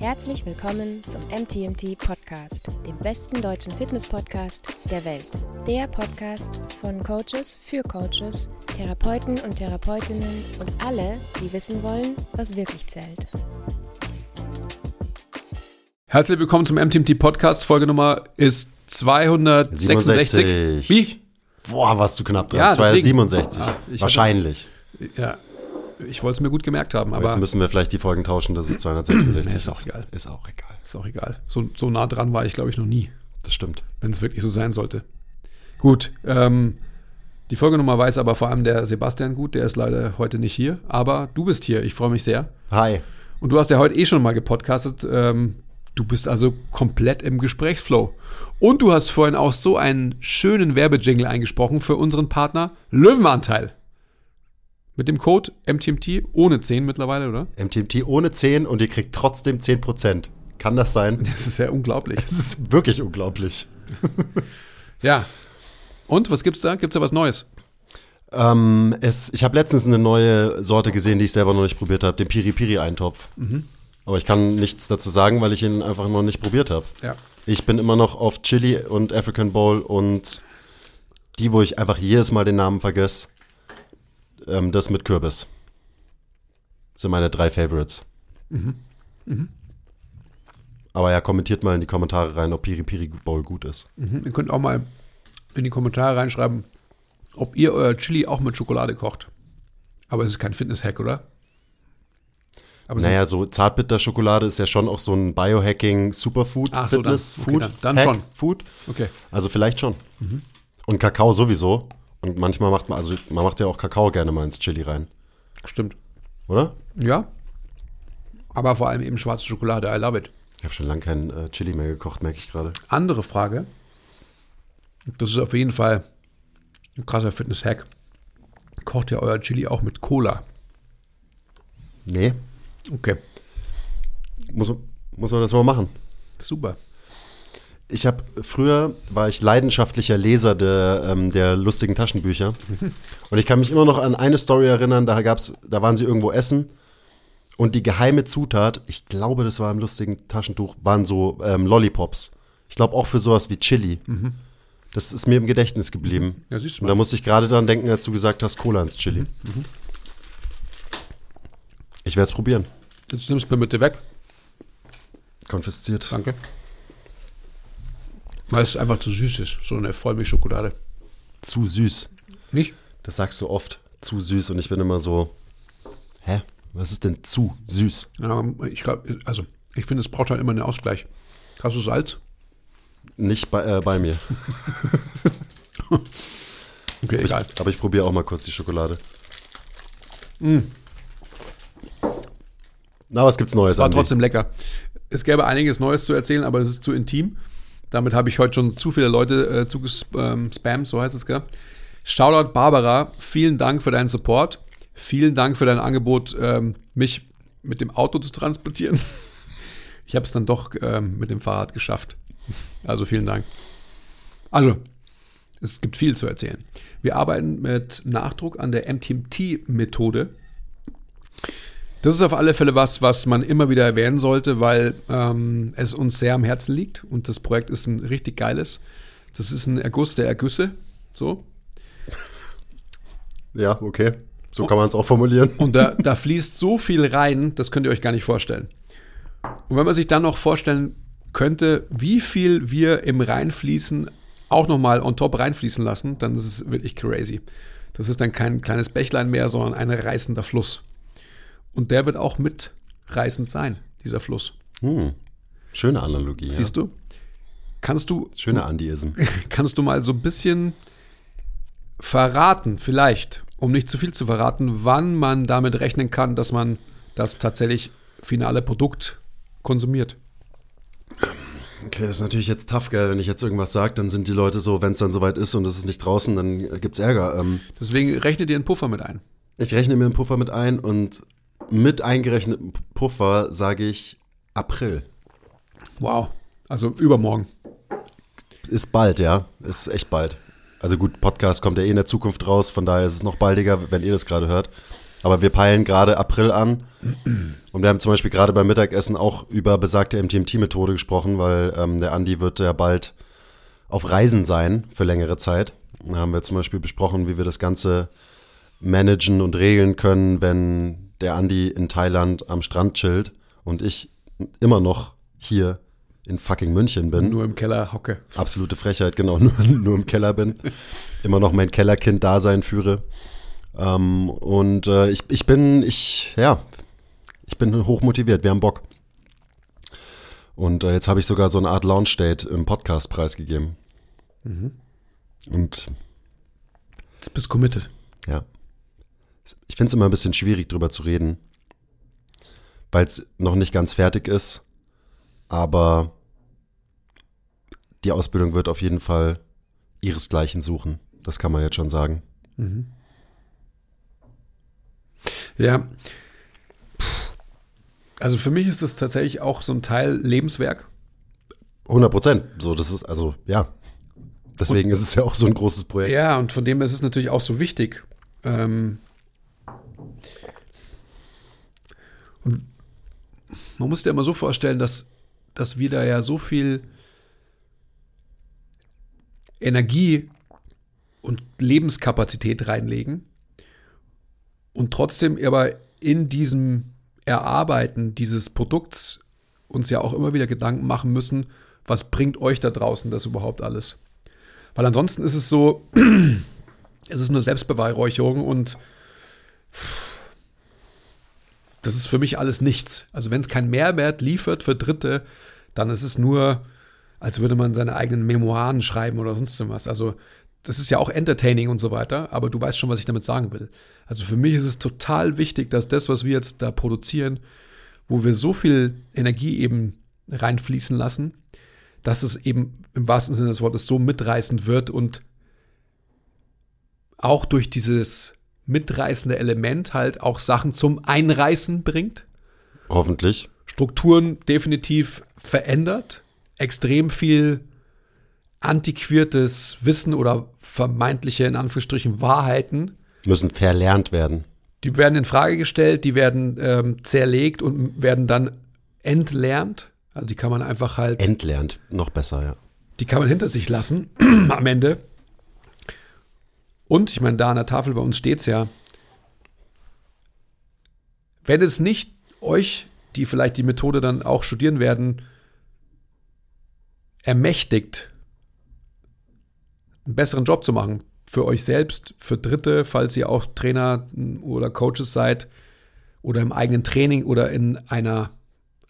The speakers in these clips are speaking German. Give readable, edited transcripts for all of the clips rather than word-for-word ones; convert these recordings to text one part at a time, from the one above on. Herzlich willkommen zum MTMT Podcast, dem besten deutschen Fitness-Podcast der Welt. Der Podcast von Coaches für Coaches, Therapeuten und Therapeutinnen und alle, die wissen wollen, was wirklich zählt. Herzlich willkommen zum MTMT Podcast. Folgenummer ist 267. 67. Wie? Boah, warst du knapp dran. Ja, 267. Wahrscheinlich. Ja. Ich wollte es mir gut gemerkt haben. Aber jetzt müssen wir vielleicht die Folgen tauschen, dass es 266 ist. Auch egal. Ist auch egal. Ist auch egal. So nah dran war ich, glaube ich, noch nie. Das stimmt. Wenn es wirklich so sein sollte. Gut. Die Folgenummer weiß aber vor allem der Sebastian gut. Der ist leider heute nicht hier. Aber du bist hier. Ich freue mich sehr. Hi. Und du hast ja heute eh schon mal gepodcastet. Du bist also komplett im Gesprächsflow. Und du hast vorhin auch so einen schönen Werbejingle eingesprochen für unseren Partner Löwenanteil. Mit dem Code MTMT ohne 10 mittlerweile, oder? MTMT ohne 10 und ihr kriegt trotzdem 10%. Kann das sein? Das ist ja unglaublich. Das ist wirklich unglaublich. Ja. Und, was gibt's da? Gibt's da was Neues? Ich habe letztens eine neue Sorte gesehen, die ich selber noch nicht probiert habe. Den Piri-Piri-Eintopf. Mhm. Aber ich kann nichts dazu sagen, weil ich ihn einfach noch nicht probiert habe. Ja. Ich bin immer noch auf Chili und African Bowl und die, wo ich einfach jedes Mal den Namen vergesse. Das mit Kürbis. Das sind meine 3 Favorites. Mhm. Mhm. Aber ja, kommentiert mal in die Kommentare rein, ob Piri Piri Bowl gut ist. Mhm. Ihr könnt auch mal in die Kommentare reinschreiben, ob ihr euer Chili auch mit Schokolade kocht. Aber es ist kein Fitness-Hack, oder? Aber naja, so Zartbitterschokolade ist ja schon auch so ein Biohacking-Superfood. Ach so, Fitness-Food. Okay, dann schon. Food. Okay. Also vielleicht schon. Mhm. Und Kakao sowieso. Und manchmal macht man ja auch Kakao gerne mal ins Chili rein. Stimmt. Oder? Ja. Aber vor allem eben schwarze Schokolade, I love it. Ich habe schon lange kein Chili mehr gekocht, merke ich gerade. Andere Frage. Das ist auf jeden Fall ein krasser Fitness-Hack. Kocht ihr euer Chili auch mit Cola? Nee. Okay. Muss man das mal machen. Super. Früher war ich leidenschaftlicher Leser der lustigen Taschenbücher. Und ich kann mich immer noch an eine Story erinnern, da waren sie irgendwo essen. Und die geheime Zutat, ich glaube, das war im lustigen Taschentuch, waren so Lollipops. Ich glaube auch für sowas wie Chili. Mhm. Das ist mir im Gedächtnis geblieben. Ja, siehst du mal. Und da musste ich gerade dran denken, als du gesagt hast, Cola ins Chili. Mhm. Ich werde es probieren. Jetzt nimmst du mir bitte weg. Konfisziert. Danke. Weil es einfach zu süß ist, so eine Vollmilchschokolade. Zu süß. Nicht? Das sagst du oft, zu süß. Und ich bin immer so, hä? Was ist denn zu süß? Ja, ich finde, es braucht halt immer einen Ausgleich. Hast du Salz? Nicht bei mir. Okay, egal. Aber ich probiere auch mal kurz die Schokolade. Mm. Na, was gibt's Neues? Es war Andi? Trotzdem lecker. Es gäbe einiges Neues zu erzählen, aber das ist zu intim. Damit habe ich heute schon zu viele Leute zugespammt, so heißt es, gell? Shoutout Barbara, vielen Dank für deinen Support. Vielen Dank für dein Angebot, mich mit dem Auto zu transportieren. Ich habe es dann doch mit dem Fahrrad geschafft. Also vielen Dank. Also, es gibt viel zu erzählen. Wir arbeiten mit Nachdruck an der MTMT Methode. Das ist auf alle Fälle was man immer wieder erwähnen sollte, weil es uns sehr am Herzen liegt. Und das Projekt ist ein richtig geiles. Das ist ein Erguss der Ergüsse. So. Ja, okay. So kann man es auch formulieren. Und da fließt so viel rein, das könnt ihr euch gar nicht vorstellen. Und wenn man sich dann noch vorstellen könnte, wie viel wir im Reinfließen auch nochmal on top reinfließen lassen, dann ist es wirklich crazy. Das ist dann kein kleines Bächlein mehr, sondern ein reißender Fluss. Und der wird auch mitreißend sein, dieser Fluss. Schöne Analogie. Siehst du? Schöne Andiism. Kannst du mal so ein bisschen verraten, vielleicht, um nicht zu viel zu verraten, wann man damit rechnen kann, dass man das tatsächlich finale Produkt konsumiert? Okay, das ist natürlich jetzt tough, gell? Wenn ich jetzt irgendwas sage, dann sind die Leute so, wenn es dann soweit ist und es ist nicht draußen, dann gibt's Ärger. Deswegen rechnet ihr einen Puffer mit ein. Ich rechne mir einen Puffer mit ein und mit eingerechnetem Puffer sage ich April. Wow, also übermorgen. Ist bald, ja. Ist echt bald. Also gut, Podcast kommt ja eh in der Zukunft raus, von daher ist es noch baldiger, wenn ihr das gerade hört. Aber wir peilen gerade April an und wir haben zum Beispiel gerade beim Mittagessen auch über besagte MTMT-Methode gesprochen, weil der Andi wird ja bald auf Reisen sein für längere Zeit. Da haben wir zum Beispiel besprochen, wie wir das Ganze managen und regeln können, wenn der Andi in Thailand am Strand chillt und ich immer noch hier in fucking München bin. Nur im Keller hocke. Absolute Frechheit, genau, nur im Keller bin. Immer noch mein Kellerkind-Dasein führe. Ich bin hochmotiviert, wir haben Bock. Und jetzt habe ich sogar so eine Art Launch-Date im Podcast preisgegeben. Mhm. Und jetzt bist du committed. Ja. Ich finde es immer ein bisschen schwierig, drüber zu reden, weil es noch nicht ganz fertig ist. Aber die Ausbildung wird auf jeden Fall ihresgleichen suchen. Das kann man jetzt schon sagen. Mhm. Ja. Also für mich ist das tatsächlich auch so ein Teil Lebenswerk. 100%. So, das ist, also, ja. Deswegen ist es ja auch so ein großes Projekt. Ja, und von dem ist es natürlich auch so wichtig. Und man muss sich ja immer so vorstellen, dass wir da ja so viel Energie und Lebenskapazität reinlegen und trotzdem aber in diesem Erarbeiten dieses Produkts uns ja auch immer wieder Gedanken machen müssen, was bringt euch da draußen das überhaupt alles? Weil ansonsten ist es so, es ist nur Selbstbeweihräucherung und das ist für mich alles nichts. Also wenn es keinen Mehrwert liefert für Dritte, dann ist es nur, als würde man seine eigenen Memoiren schreiben oder sonst irgendwas. Also das ist ja auch entertaining und so weiter, aber du weißt schon, was ich damit sagen will. Also für mich ist es total wichtig, dass das, was wir jetzt da produzieren, wo wir so viel Energie eben reinfließen lassen, dass es eben im wahrsten Sinne des Wortes so mitreißend wird und auch durch dieses mitreißende Element halt auch Sachen zum Einreißen bringt. Hoffentlich. Strukturen definitiv verändert. Extrem viel antiquiertes Wissen oder vermeintliche, in Anführungsstrichen, Wahrheiten. Müssen verlernt werden. Die werden in Frage gestellt, die werden zerlegt und werden dann entlernt. Also die kann man einfach halt entlernt, noch besser, ja. Die kann man hinter sich lassen am Ende. Und ich meine, da an der Tafel bei uns steht's ja. Wenn es nicht euch, die vielleicht die Methode dann auch studieren werden, ermächtigt, einen besseren Job zu machen für euch selbst, für Dritte, falls ihr auch Trainer oder Coaches seid oder im eigenen Training oder in einer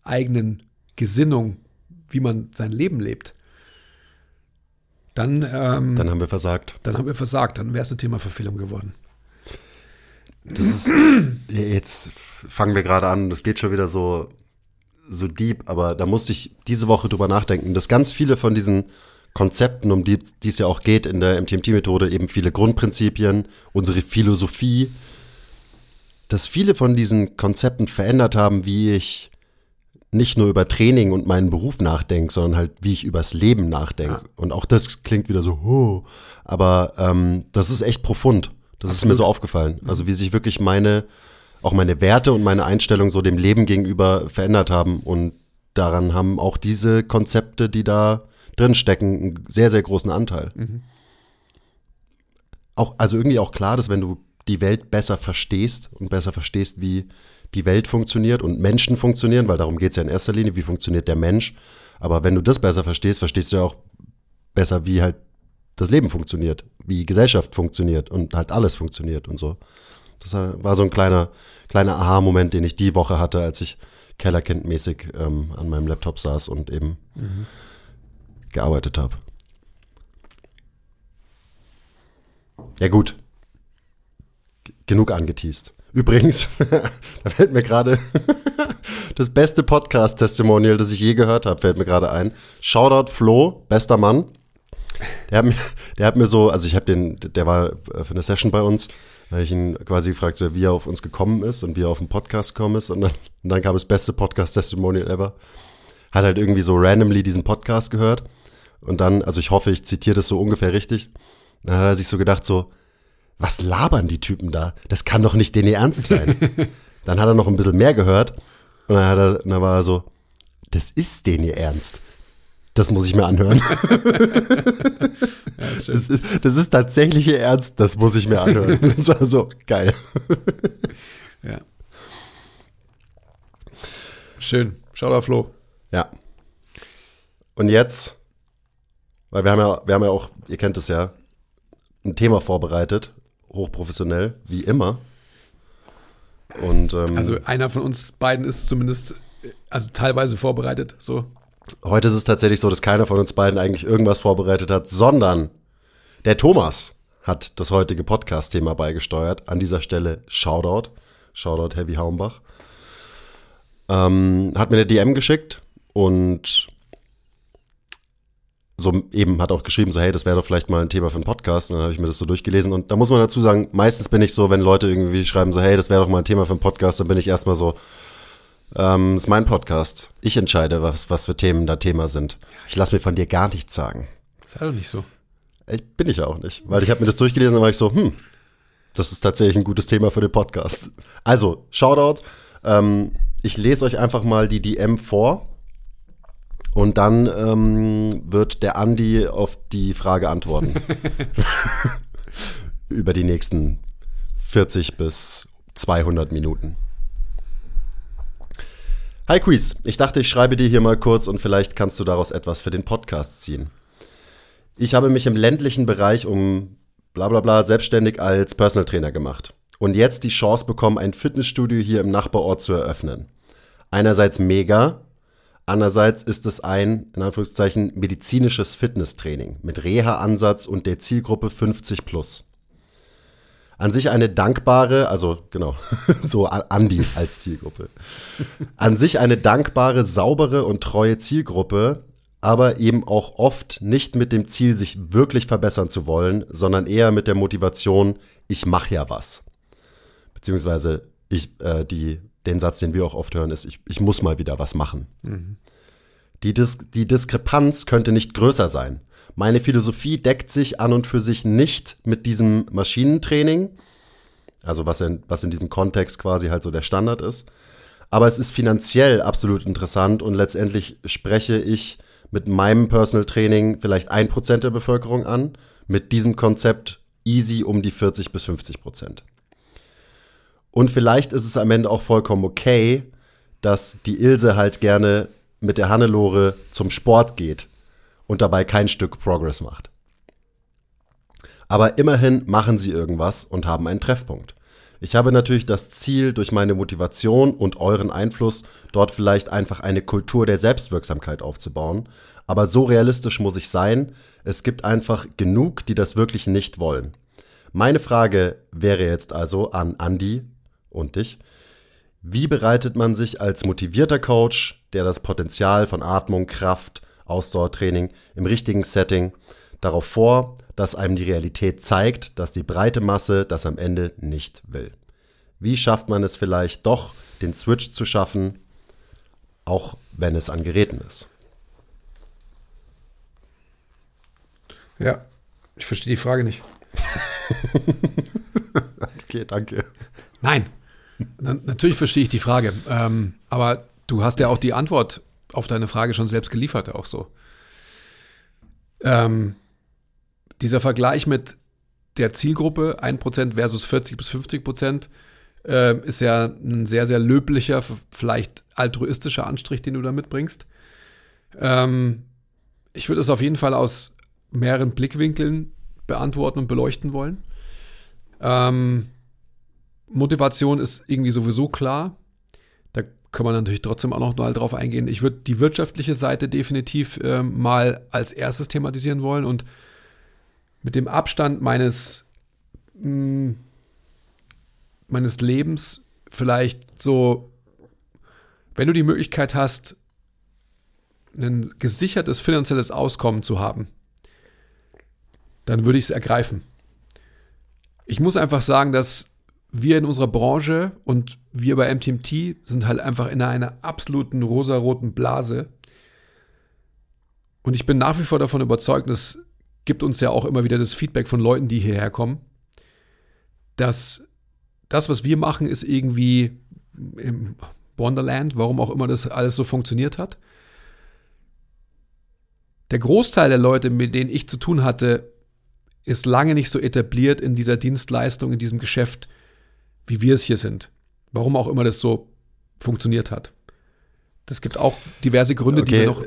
eigenen Gesinnung, wie man sein Leben lebt, dann haben wir versagt. Dann haben wir versagt, dann wäre es ein Thema Verfehlung geworden. Das ist, jetzt fangen wir gerade an, das geht schon wieder so deep, aber da musste ich diese Woche drüber nachdenken, dass ganz viele von diesen Konzepten, um die es ja auch geht in der MTMT-Methode, eben viele Grundprinzipien, unsere Philosophie, dass viele von diesen Konzepten verändert haben, wie ich nicht nur über Training und meinen Beruf nachdenke, sondern halt, wie ich übers Leben nachdenke. Ja. Und auch das klingt wieder so, aber das ist echt profund. Das Absolut. Ist mir so aufgefallen. Also wie sich wirklich meine Werte und meine Einstellung so dem Leben gegenüber verändert haben. Und daran haben auch diese Konzepte, die da drin stecken, einen sehr, sehr großen Anteil. Mhm. Auch, also irgendwie auch klar, dass wenn du die Welt besser verstehst, wie die Welt funktioniert und Menschen funktionieren, weil darum geht es ja in erster Linie, wie funktioniert der Mensch. Aber wenn du das besser verstehst, verstehst du ja auch besser, wie halt das Leben funktioniert, wie Gesellschaft funktioniert und halt alles funktioniert und so. Das war so ein kleiner Aha-Moment, den ich die Woche hatte, als ich kellerkindmäßig an meinem Laptop saß und eben gearbeitet habe. Ja gut, genug angeteast. Übrigens, da fällt mir gerade das beste Podcast-Testimonial, das ich je gehört habe, fällt mir gerade ein. Shoutout Flo, bester Mann. Der hat mir so, also ich habe der war für eine Session bei uns, da habe ich ihn quasi gefragt, so, wie er auf uns gekommen ist und wie er auf den Podcast gekommen ist. Und dann kam das beste Podcast-Testimonial ever. Hat halt irgendwie so randomly diesen Podcast gehört. Und dann, also ich hoffe, ich zitiere das so ungefähr richtig. Dann hat er sich so gedacht, so, was labern die Typen da? Das kann doch nicht denen ihr Ernst sein. Dann hat er noch ein bisschen mehr gehört und dann war er so, das ist denen ihr Ernst. Das muss ich mir anhören. Das ist tatsächlich ihr Ernst, das muss ich mir anhören. Das war so geil. Ja. Schön. Schau da, Flo. Ja. Und jetzt, weil wir haben ja auch, ihr kennt es ja, ein Thema vorbereitet, hochprofessionell, wie immer. Und, also einer von uns beiden ist zumindest, also teilweise vorbereitet, so. Heute ist es tatsächlich so, dass keiner von uns beiden eigentlich irgendwas vorbereitet hat, sondern der Thomas hat das heutige Podcast-Thema beigesteuert. An dieser Stelle Shoutout. Shoutout Heavy Baumbach. Hat mir eine DM geschickt und so eben hat auch geschrieben, so hey, das wäre doch vielleicht mal ein Thema für einen Podcast. Und dann habe ich mir das so durchgelesen. Und da muss man dazu sagen, meistens bin ich so, wenn Leute irgendwie schreiben, so hey, das wäre doch mal ein Thema für einen Podcast, dann bin ich erstmal so, ist mein Podcast. Ich entscheide, was für Themen da Thema sind. Ich lasse mir von dir gar nichts sagen. Sei doch nicht so. Bin ich ja auch nicht. Weil ich habe mir das durchgelesen und war ich so, das ist tatsächlich ein gutes Thema für den Podcast. Also, Shoutout. Ich lese euch einfach mal die DM vor. Und dann wird der Andi auf die Frage antworten. Über die nächsten 40 bis 200 Minuten. Hi Kuis, ich dachte, ich schreibe dir hier mal kurz und vielleicht kannst du daraus etwas für den Podcast ziehen. Ich habe mich im ländlichen Bereich um bla bla bla selbstständig als Personal Trainer gemacht und jetzt die Chance bekommen, ein Fitnessstudio hier im Nachbarort zu eröffnen. Einerseits mega, andererseits ist es ein, in Anführungszeichen, medizinisches Fitnesstraining mit Reha-Ansatz und der Zielgruppe 50+. An sich eine dankbare, also genau, so Andi als Zielgruppe. An sich eine dankbare, saubere und treue Zielgruppe, aber eben auch oft nicht mit dem Ziel, sich wirklich verbessern zu wollen, sondern eher mit der Motivation, ich mache ja was. Beziehungsweise den Satz, den wir auch oft hören, ist, ich muss mal wieder was machen. Mhm. Die Diskrepanz könnte nicht größer sein. Meine Philosophie deckt sich an und für sich nicht mit diesem Maschinentraining, also was in diesem Kontext quasi halt so der Standard ist. Aber es ist finanziell absolut interessant und letztendlich spreche ich mit meinem Personal Training vielleicht 1% der Bevölkerung an, mit diesem Konzept easy um die 40-50%. Und vielleicht ist es am Ende auch vollkommen okay, dass die Ilse halt gerne mit der Hannelore zum Sport geht und dabei kein Stück Progress macht. Aber immerhin machen sie irgendwas und haben einen Treffpunkt. Ich habe natürlich das Ziel, durch meine Motivation und euren Einfluss dort vielleicht einfach eine Kultur der Selbstwirksamkeit aufzubauen. Aber so realistisch muss ich sein, es gibt einfach genug, die das wirklich nicht wollen. Meine Frage wäre jetzt also an Andi und dich: Wie bereitet man sich als motivierter Coach, der das Potenzial von Atmung, Kraft, Ausdauertraining im richtigen Setting darauf vor, dass einem die Realität zeigt, dass die breite Masse das am Ende nicht will? Wie schafft man es vielleicht doch, den Switch zu schaffen, auch wenn es an Geräten ist? Ja, ich verstehe die Frage nicht. Okay, danke. Nein, natürlich verstehe ich die Frage, aber du hast ja auch die Antwort auf deine Frage schon selbst geliefert, auch so. Dieser Vergleich mit der Zielgruppe 1% versus 40-50% ist ja ein sehr, sehr löblicher, vielleicht altruistischer Anstrich, den du da mitbringst. Ich würde es auf jeden Fall aus mehreren Blickwinkeln beantworten und beleuchten wollen. Motivation ist irgendwie sowieso klar. Kann man natürlich trotzdem auch noch mal drauf eingehen. Ich würde die wirtschaftliche Seite definitiv mal als erstes thematisieren wollen und mit dem Abstand meines Lebens vielleicht so, wenn du die Möglichkeit hast, ein gesichertes finanzielles Auskommen zu haben, dann würde ich es ergreifen. Ich muss einfach sagen, dass wir in unserer Branche und wir bei MTMT sind halt einfach in einer absoluten rosaroten Blase. Und ich bin nach wie vor davon überzeugt, und es gibt uns ja auch immer wieder das Feedback von Leuten, die hierher kommen, dass das, was wir machen, ist irgendwie im Wonderland, warum auch immer das alles so funktioniert hat. Der Großteil der Leute, mit denen ich zu tun hatte, ist lange nicht so etabliert in dieser Dienstleistung, in diesem Geschäft, wie wir es hier sind. Warum auch immer das so funktioniert hat. Es gibt auch diverse Gründe, okay, die wir noch...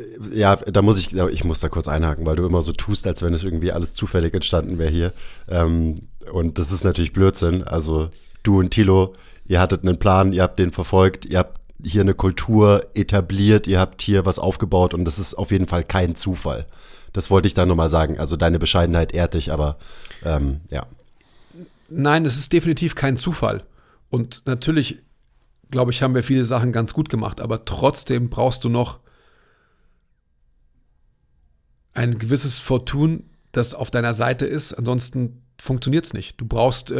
Ja, ich muss da kurz einhaken, weil du immer so tust, als wenn es irgendwie alles zufällig entstanden wäre hier. Und das ist natürlich Blödsinn. Also du und Thilo, ihr hattet einen Plan, ihr habt den verfolgt, ihr habt hier eine Kultur etabliert, ihr habt hier was aufgebaut und das ist auf jeden Fall kein Zufall. Das wollte ich da nochmal sagen. Also deine Bescheidenheit ehrt dich, aber ja. Nein, es ist definitiv kein Zufall. Und natürlich... glaube ich, haben wir viele Sachen ganz gut gemacht, aber trotzdem brauchst du noch ein gewisses Fortun, das auf deiner Seite ist, ansonsten funktioniert es nicht. Du brauchst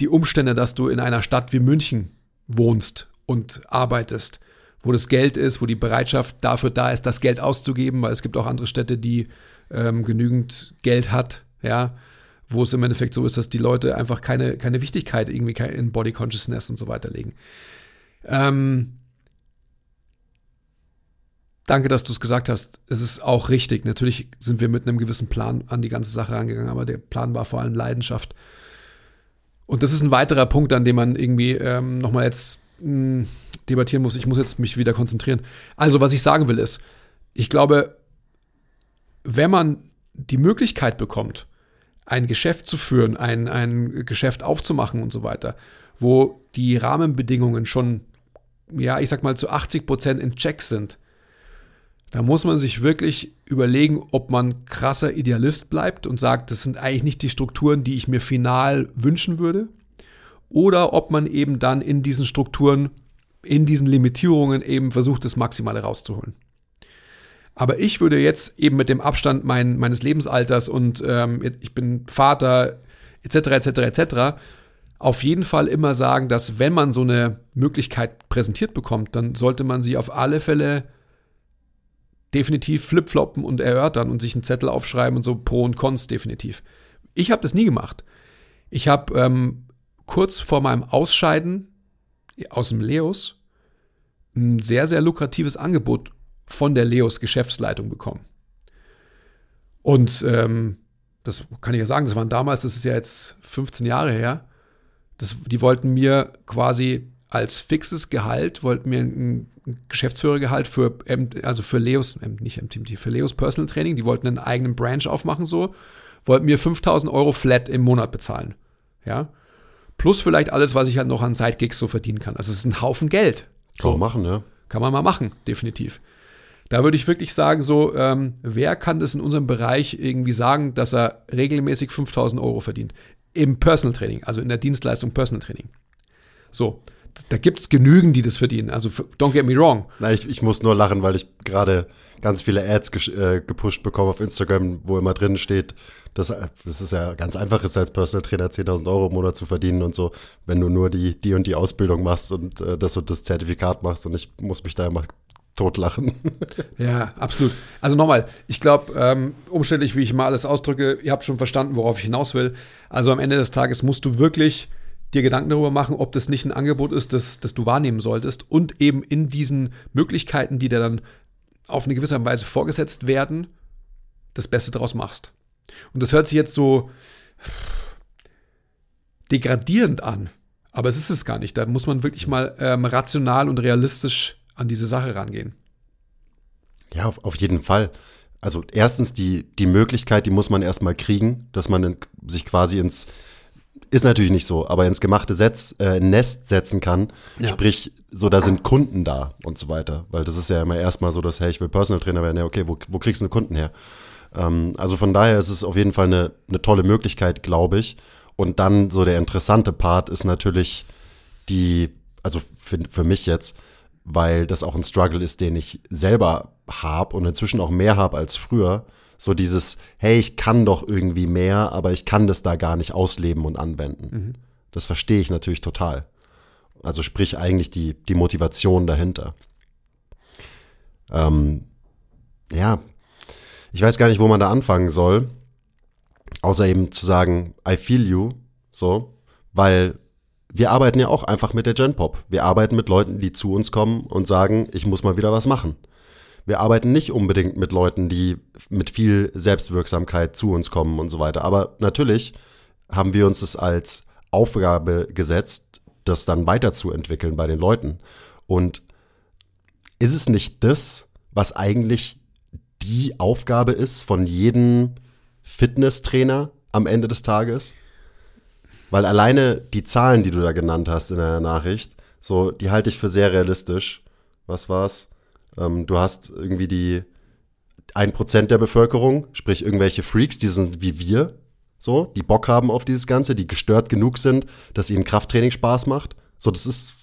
die Umstände, dass du in einer Stadt wie München wohnst und arbeitest, wo das Geld ist, wo die Bereitschaft dafür da ist, das Geld auszugeben, weil es gibt auch andere Städte, die genügend Geld hat, ja, wo es im Endeffekt so ist, dass die Leute einfach keine Wichtigkeit irgendwie in Body Consciousness und so weiter legen. Danke, dass du es gesagt hast. Es ist auch richtig. Natürlich sind wir mit einem gewissen Plan an die ganze Sache rangegangen, aber der Plan war vor allem Leidenschaft. Und das ist ein weiterer Punkt, an dem man irgendwie nochmal jetzt debattieren muss. Ich muss jetzt mich wieder konzentrieren. Also, was ich sagen will ist, ich glaube, wenn man die Möglichkeit bekommt, ein Geschäft zu führen, ein Geschäft aufzumachen und so weiter, wo die Rahmenbedingungen schon, ja, ich sag mal, zu 80% in Check sind, da muss man sich wirklich überlegen, ob man krasser Idealist bleibt und sagt, das sind eigentlich nicht die Strukturen, die ich mir final wünschen würde, oder ob man eben dann in diesen Strukturen, in diesen Limitierungen eben versucht, das Maximale rauszuholen. Aber ich würde jetzt eben mit dem Abstand meines Lebensalters und ich bin Vater etc. auf jeden Fall immer sagen, dass wenn man so eine Möglichkeit präsentiert bekommt, dann sollte man sie auf alle Fälle definitiv flipfloppen und erörtern und sich einen Zettel aufschreiben und so Pro und Cons definitiv. Ich habe das nie gemacht. Ich habe kurz vor meinem Ausscheiden aus dem Leos ein sehr, sehr lukratives Angebot von der Leos Geschäftsleitung bekommen. Und das kann ich ja sagen, das waren damals, das ist ja jetzt 15 Jahre her, die wollten mir quasi als fixes Gehalt, wollten mir ein Geschäftsführergehalt für Leos, nicht MTMT, für Leos Personal Training, die wollten einen eigenen Branch aufmachen, so, wollten mir 5.000 Euro flat im Monat bezahlen. Ja? Plus vielleicht alles, was ich halt noch an Sidegigs so verdienen kann. Also es ist ein Haufen Geld. So, kann man machen, ja. Kann man mal machen, definitiv. Da würde ich wirklich sagen, so, wer kann das in unserem Bereich irgendwie sagen, dass er regelmäßig 5.000 Euro verdient? Im Personal Training, also in der Dienstleistung Personal Training. So, da gibt es genügend, die das verdienen. Also, don't get me wrong. Nein, ich muss nur lachen, weil ich gerade ganz viele Ads gepusht bekomme auf Instagram, wo immer drin steht, dass das ist ja ganz einfach ist, als Personal Trainer 10.000 Euro im Monat zu verdienen und so, wenn du nur die und die Ausbildung machst und das und das Zertifikat machst. Und ich muss mich da immer totlachen. Ja, absolut. Also nochmal, ich glaube, umständlich, wie ich mal alles ausdrücke, ihr habt schon verstanden, worauf ich hinaus will. Also am Ende des Tages musst du wirklich dir Gedanken darüber machen, ob das nicht ein Angebot ist, das du wahrnehmen solltest und eben in diesen Möglichkeiten, die dir dann auf eine gewisse Weise vorgesetzt werden, das Beste draus machst. Und das hört sich jetzt so degradierend an, aber es ist es gar nicht. Da muss man wirklich mal rational und realistisch an diese Sache rangehen. Ja, auf jeden Fall. Also erstens, die Möglichkeit, die muss man erstmal kriegen, dass man sich quasi ist natürlich nicht so, aber ins gemachte Nest setzen kann. Ja. Sprich, so da sind Kunden da und so weiter. Weil das ist ja immer erstmal so, dass, hey, ich will Personal Trainer werden. Ja, okay, wo kriegst du einen Kunden her? Also von daher ist es auf jeden Fall eine tolle Möglichkeit, glaube ich. Und dann so der interessante Part ist natürlich also für mich jetzt, weil das auch ein Struggle ist, den ich selber habe und inzwischen auch mehr habe als früher. So dieses, hey, ich kann doch irgendwie mehr, aber ich kann das da gar nicht ausleben und anwenden. Mhm. Das verstehe ich natürlich total. Also sprich eigentlich die Motivation dahinter. Ja, ich weiß gar nicht, wo man da anfangen soll. Außer eben zu sagen, I feel you, so, weil wir arbeiten ja auch einfach mit der GenPop. Wir arbeiten mit Leuten, die zu uns kommen und sagen, ich muss mal wieder was machen. Wir arbeiten nicht unbedingt mit Leuten, die mit viel Selbstwirksamkeit zu uns kommen und so weiter. Aber natürlich haben wir uns das als Aufgabe gesetzt, das dann weiterzuentwickeln bei den Leuten. Und ist es nicht das, was eigentlich die Aufgabe ist von jedem Fitnesstrainer am Ende des Tages? Weil alleine die Zahlen, die du da genannt hast in der Nachricht, so, die halte ich für sehr realistisch. Was war's? Du hast irgendwie die 1% der Bevölkerung, sprich irgendwelche Freaks, die sind wie wir, so, die Bock haben auf dieses Ganze, die gestört genug sind, dass ihnen Krafttraining Spaß macht. So, das ist,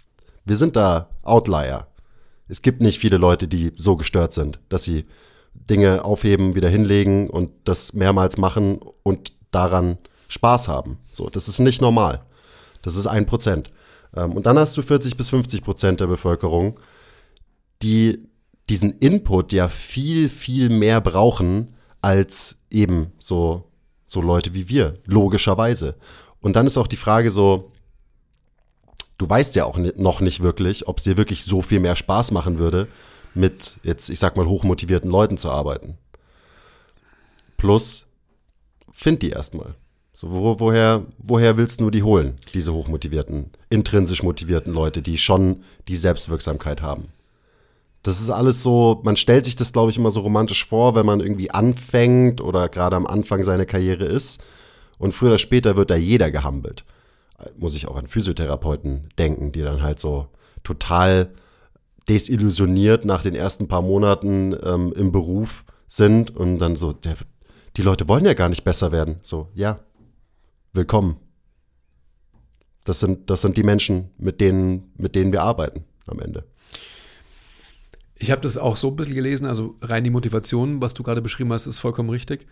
wir sind da Outlier. Es gibt nicht viele Leute, die so gestört sind, dass sie Dinge aufheben, wieder hinlegen und das mehrmals machen und daran Spaß haben. So, das ist nicht normal. Das ist 1%. Und dann hast du 40-50% der Bevölkerung, die diesen Input ja viel, viel mehr brauchen als eben so Leute wie wir, logischerweise. Und dann ist auch die Frage so, du weißt ja auch noch nicht wirklich, ob es dir wirklich so viel mehr Spaß machen würde, mit jetzt, ich sag mal, hochmotivierten Leuten zu arbeiten. Plus, find die erstmal. So, woher willst du die holen, diese hochmotivierten, intrinsisch motivierten Leute, die schon die Selbstwirksamkeit haben? Das ist alles so, man stellt sich das, glaube ich, immer so romantisch vor, wenn man irgendwie anfängt oder gerade am Anfang seiner Karriere ist. Und früher oder später wird da jeder gehumbelt. Muss ich auch an Physiotherapeuten denken, die dann halt so total desillusioniert nach den ersten paar Monaten im Beruf sind und dann so, die Leute wollen ja gar nicht besser werden. So, ja, willkommen. Das sind die Menschen, mit denen wir arbeiten am Ende. Ich habe das auch so ein bisschen gelesen, also rein die Motivation, was du gerade beschrieben hast, ist vollkommen richtig.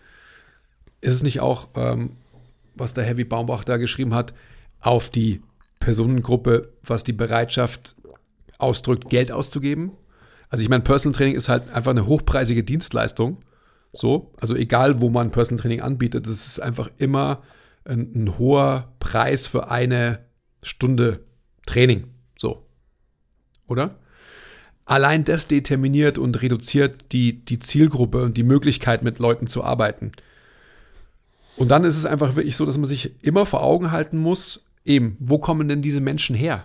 Ist es nicht auch, was der Heavy Baumbach da geschrieben hat, auf die Personengruppe, was die Bereitschaft ausdrückt, Geld auszugeben? Also ich meine, Personal Training ist halt einfach eine hochpreisige Dienstleistung. So, also egal, wo man Personal Training anbietet, es ist einfach immer ein hoher Preis für eine Stunde Training. So, oder? Allein das determiniert und reduziert die Zielgruppe und die Möglichkeit, mit Leuten zu arbeiten. Und dann ist es einfach wirklich so, dass man sich immer vor Augen halten muss, eben, wo kommen denn diese Menschen her?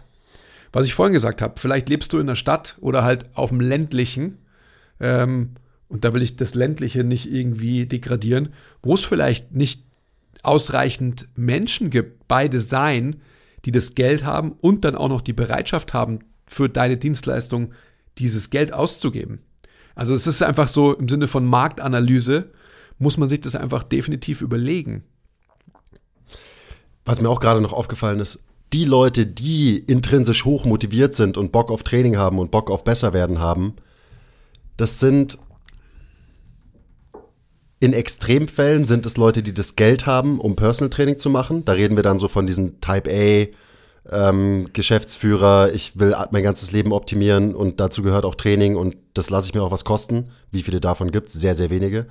Was ich vorhin gesagt habe, vielleicht lebst du in der Stadt oder halt auf dem Ländlichen, und da will ich das Ländliche nicht irgendwie degradieren, wo es vielleicht nicht ausreichend Menschen gibt, bei Design, die das Geld haben und dann auch noch die Bereitschaft haben, für deine Dienstleistung dieses Geld auszugeben. Also es ist einfach so, im Sinne von Marktanalyse muss man sich das einfach definitiv überlegen. Was mir auch gerade noch aufgefallen ist, die Leute, die intrinsisch hoch motiviert sind und Bock auf Training haben und Bock auf Besserwerden haben, das sind in Extremfällen sind es Leute, die das Geld haben, um Personal Training zu machen. Da reden wir dann so von diesen Type A Geschäftsführer, ich will mein ganzes Leben optimieren und dazu gehört auch Training und das lasse ich mir auch was kosten. Wie viele davon gibt es? Sehr, sehr wenige.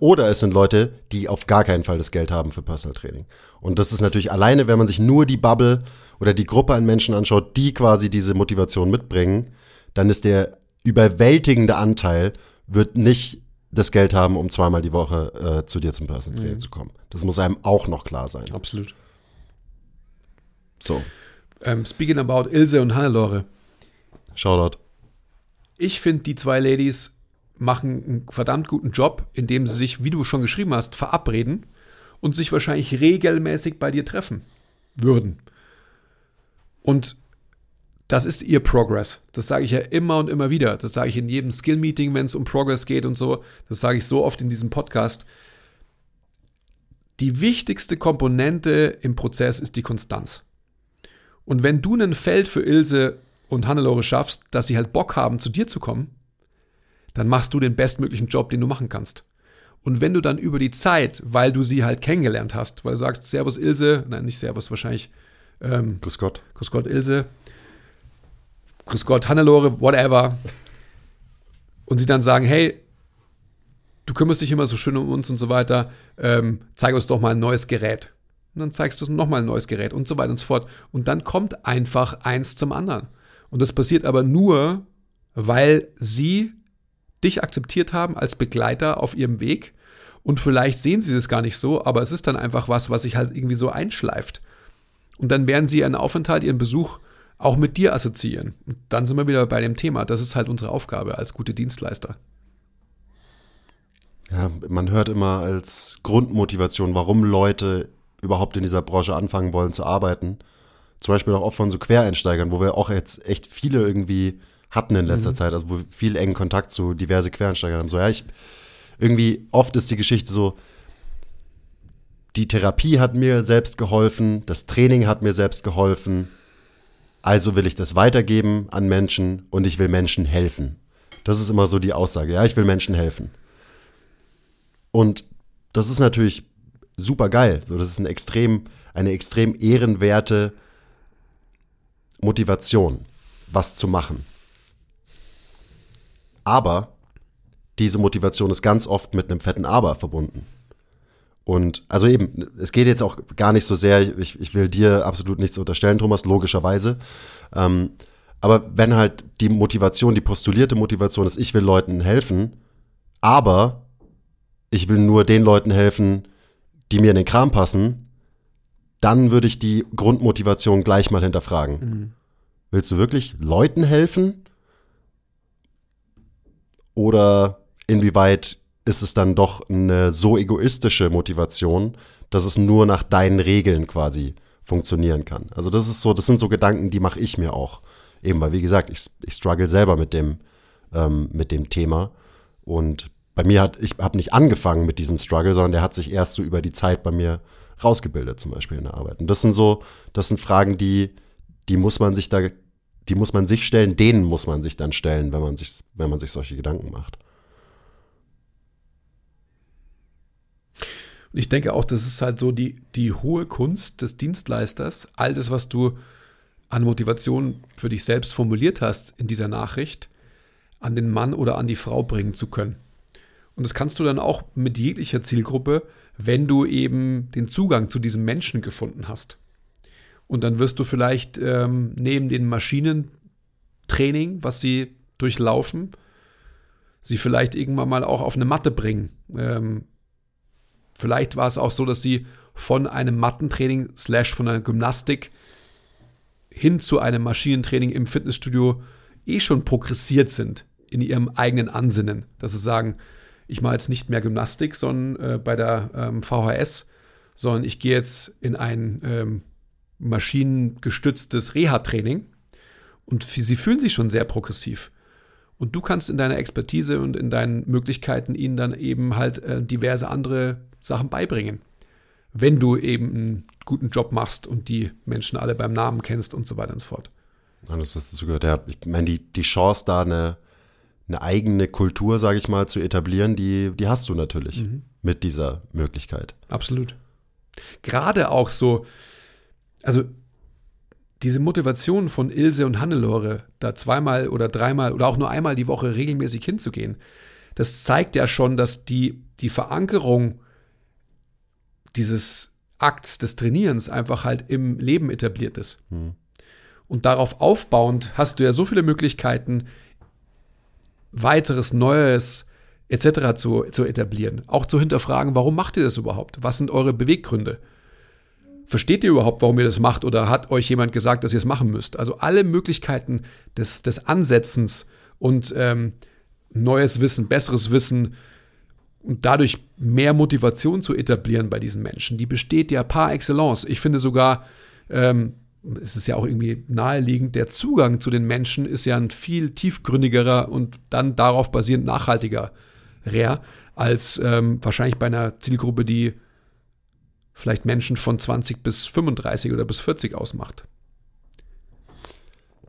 Oder es sind Leute, die auf gar keinen Fall das Geld haben für Personal Training. Und das ist natürlich alleine, wenn man sich nur die Bubble oder die Gruppe an Menschen anschaut, die quasi diese Motivation mitbringen, dann ist der überwältigende Anteil, wird nicht das Geld haben, um zweimal die Woche zu dir zum Personal Training zu kommen. Das muss einem auch noch klar sein. Absolut. So. Speaking about Ilse und Hannelore. Shoutout. Ich finde, die zwei Ladies machen einen verdammt guten Job, indem sie sich, wie du schon geschrieben hast, verabreden und sich wahrscheinlich regelmäßig bei dir treffen würden. Und das ist ihr Progress. Das sage ich ja immer und immer wieder. Das sage ich in jedem Skill-Meeting, wenn es um Progress geht und so. Das sage ich so oft in diesem Podcast. Die wichtigste Komponente im Prozess ist die Konstanz. Und wenn du ein Feld für Ilse und Hannelore schaffst, dass sie halt Bock haben, zu dir zu kommen, dann machst du den bestmöglichen Job, den du machen kannst. Und wenn du dann über die Zeit, weil du sie halt kennengelernt hast, weil du sagst, Servus Ilse, nein, nicht Servus, wahrscheinlich Grüß Gott. Grüß Gott Ilse, Grüß Gott Hannelore, whatever. Und sie dann sagen, hey, du kümmerst dich immer so schön um uns und so weiter, zeig uns doch mal ein neues Gerät. Und dann zeigst du nochmal ein neues Gerät und so weiter und so fort. Und dann kommt einfach eins zum anderen. Und das passiert aber nur, weil sie dich akzeptiert haben als Begleiter auf ihrem Weg. Und vielleicht sehen sie das gar nicht so, aber es ist dann einfach was, was sich halt irgendwie so einschleift. Und dann werden sie ihren Aufenthalt, ihren Besuch auch mit dir assoziieren. Und dann sind wir wieder bei dem Thema. Das ist halt unsere Aufgabe als gute Dienstleister. Ja, man hört immer als Grundmotivation, warum Leute überhaupt in dieser Branche anfangen wollen zu arbeiten. Zum Beispiel auch oft von so Quereinsteigern, wo wir auch jetzt echt viele irgendwie hatten in letzter Zeit, also wo wir viel engen Kontakt zu diverse Quereinsteigern haben. So, ja, irgendwie oft ist die Geschichte so, die Therapie hat mir selbst geholfen, das Training hat mir selbst geholfen, also will ich das weitergeben an Menschen und ich will Menschen helfen. Das ist immer so die Aussage, ja, ich will Menschen helfen. Und das ist natürlich super geil. So, das ist eine extrem ehrenwerte Motivation, was zu machen. Aber diese Motivation ist ganz oft mit einem fetten Aber verbunden. Und also eben, es geht jetzt auch gar nicht so sehr, ich will dir absolut nichts unterstellen, Thomas, logischerweise. Aber wenn halt die Motivation, die postulierte Motivation ist, ich will Leuten helfen, aber ich will nur den Leuten helfen, die mir in den Kram passen, dann würde ich die Grundmotivation gleich mal hinterfragen. Mhm. Willst du wirklich Leuten helfen? Oder inwieweit ist es dann doch eine so egoistische Motivation, dass es nur nach deinen Regeln quasi funktionieren kann? Also das ist so, das sind so Gedanken, die mache ich mir auch. Eben, weil wie gesagt, ich struggle selber mit dem Thema. Und bei mir ich habe nicht angefangen mit diesem Struggle, sondern der hat sich erst so über die Zeit bei mir rausgebildet, zum Beispiel in der Arbeit. Und das sind Fragen, denen muss man sich dann stellen, wenn man sich solche Gedanken macht. Und ich denke auch, das ist halt so die hohe Kunst des Dienstleisters, all das, was du an Motivation für dich selbst formuliert hast in dieser Nachricht, an den Mann oder an die Frau bringen zu können. Und das kannst du dann auch mit jeglicher Zielgruppe, wenn du eben den Zugang zu diesem Menschen gefunden hast. Und dann wirst du vielleicht neben dem Maschinentraining, was sie durchlaufen, sie vielleicht irgendwann mal auch auf eine Matte bringen. Vielleicht war es auch so, dass sie von einem Mattentraining / von einer Gymnastik hin zu einem Maschinentraining im Fitnessstudio schon progressiert sind in ihrem eigenen Ansinnen. Dass sie sagen, ich mache jetzt nicht mehr Gymnastik, sondern bei der VHS, sondern ich gehe jetzt in ein maschinengestütztes Reha-Training und sie fühlen sich schon sehr progressiv. Und du kannst in deiner Expertise und in deinen Möglichkeiten ihnen dann eben halt diverse andere Sachen beibringen, wenn du eben einen guten Job machst und die Menschen alle beim Namen kennst und so weiter und so fort. Alles, was dazu gehört. Ja, ich meine, die Chance da eine eigene Kultur, sage ich mal, zu etablieren, die hast du natürlich mit dieser Möglichkeit. Absolut. Gerade auch so, also diese Motivation von Ilse und Hannelore, da zweimal oder dreimal oder auch nur einmal die Woche regelmäßig hinzugehen, das zeigt ja schon, dass die Verankerung dieses Akts des Trainierens einfach halt im Leben etabliert ist. Mhm. Und darauf aufbauend hast du ja so viele Möglichkeiten, weiteres, Neues etc. zu etablieren. Auch zu hinterfragen, warum macht ihr das überhaupt? Was sind eure Beweggründe? Versteht ihr überhaupt, warum ihr das macht? Oder hat euch jemand gesagt, dass ihr es machen müsst? Also alle Möglichkeiten des Ansetzens und neues Wissen, besseres Wissen und dadurch mehr Motivation zu etablieren bei diesen Menschen, die besteht ja par excellence. Ich finde sogar, es ist ja auch irgendwie naheliegend, der Zugang zu den Menschen ist ja ein viel tiefgründigerer und dann darauf basierend nachhaltiger als wahrscheinlich bei einer Zielgruppe, die vielleicht Menschen von 20 bis 35 oder bis 40 ausmacht.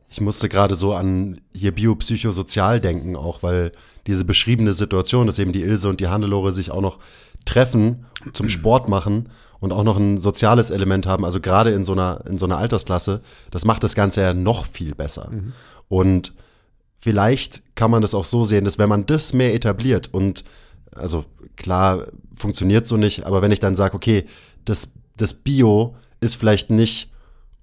Ich musste gerade so an hier biopsychosozial denken auch, weil diese beschriebene Situation, dass eben die Ilse und die Hannelore sich auch noch treffen, zum Sport machen und auch noch ein soziales Element haben, also gerade in so einer Altersklasse, das macht das Ganze ja noch viel besser. Mhm. Und vielleicht kann man das auch so sehen, dass wenn man das mehr etabliert und also klar, funktioniert so nicht, aber wenn ich dann sage, okay, das Bio ist vielleicht nicht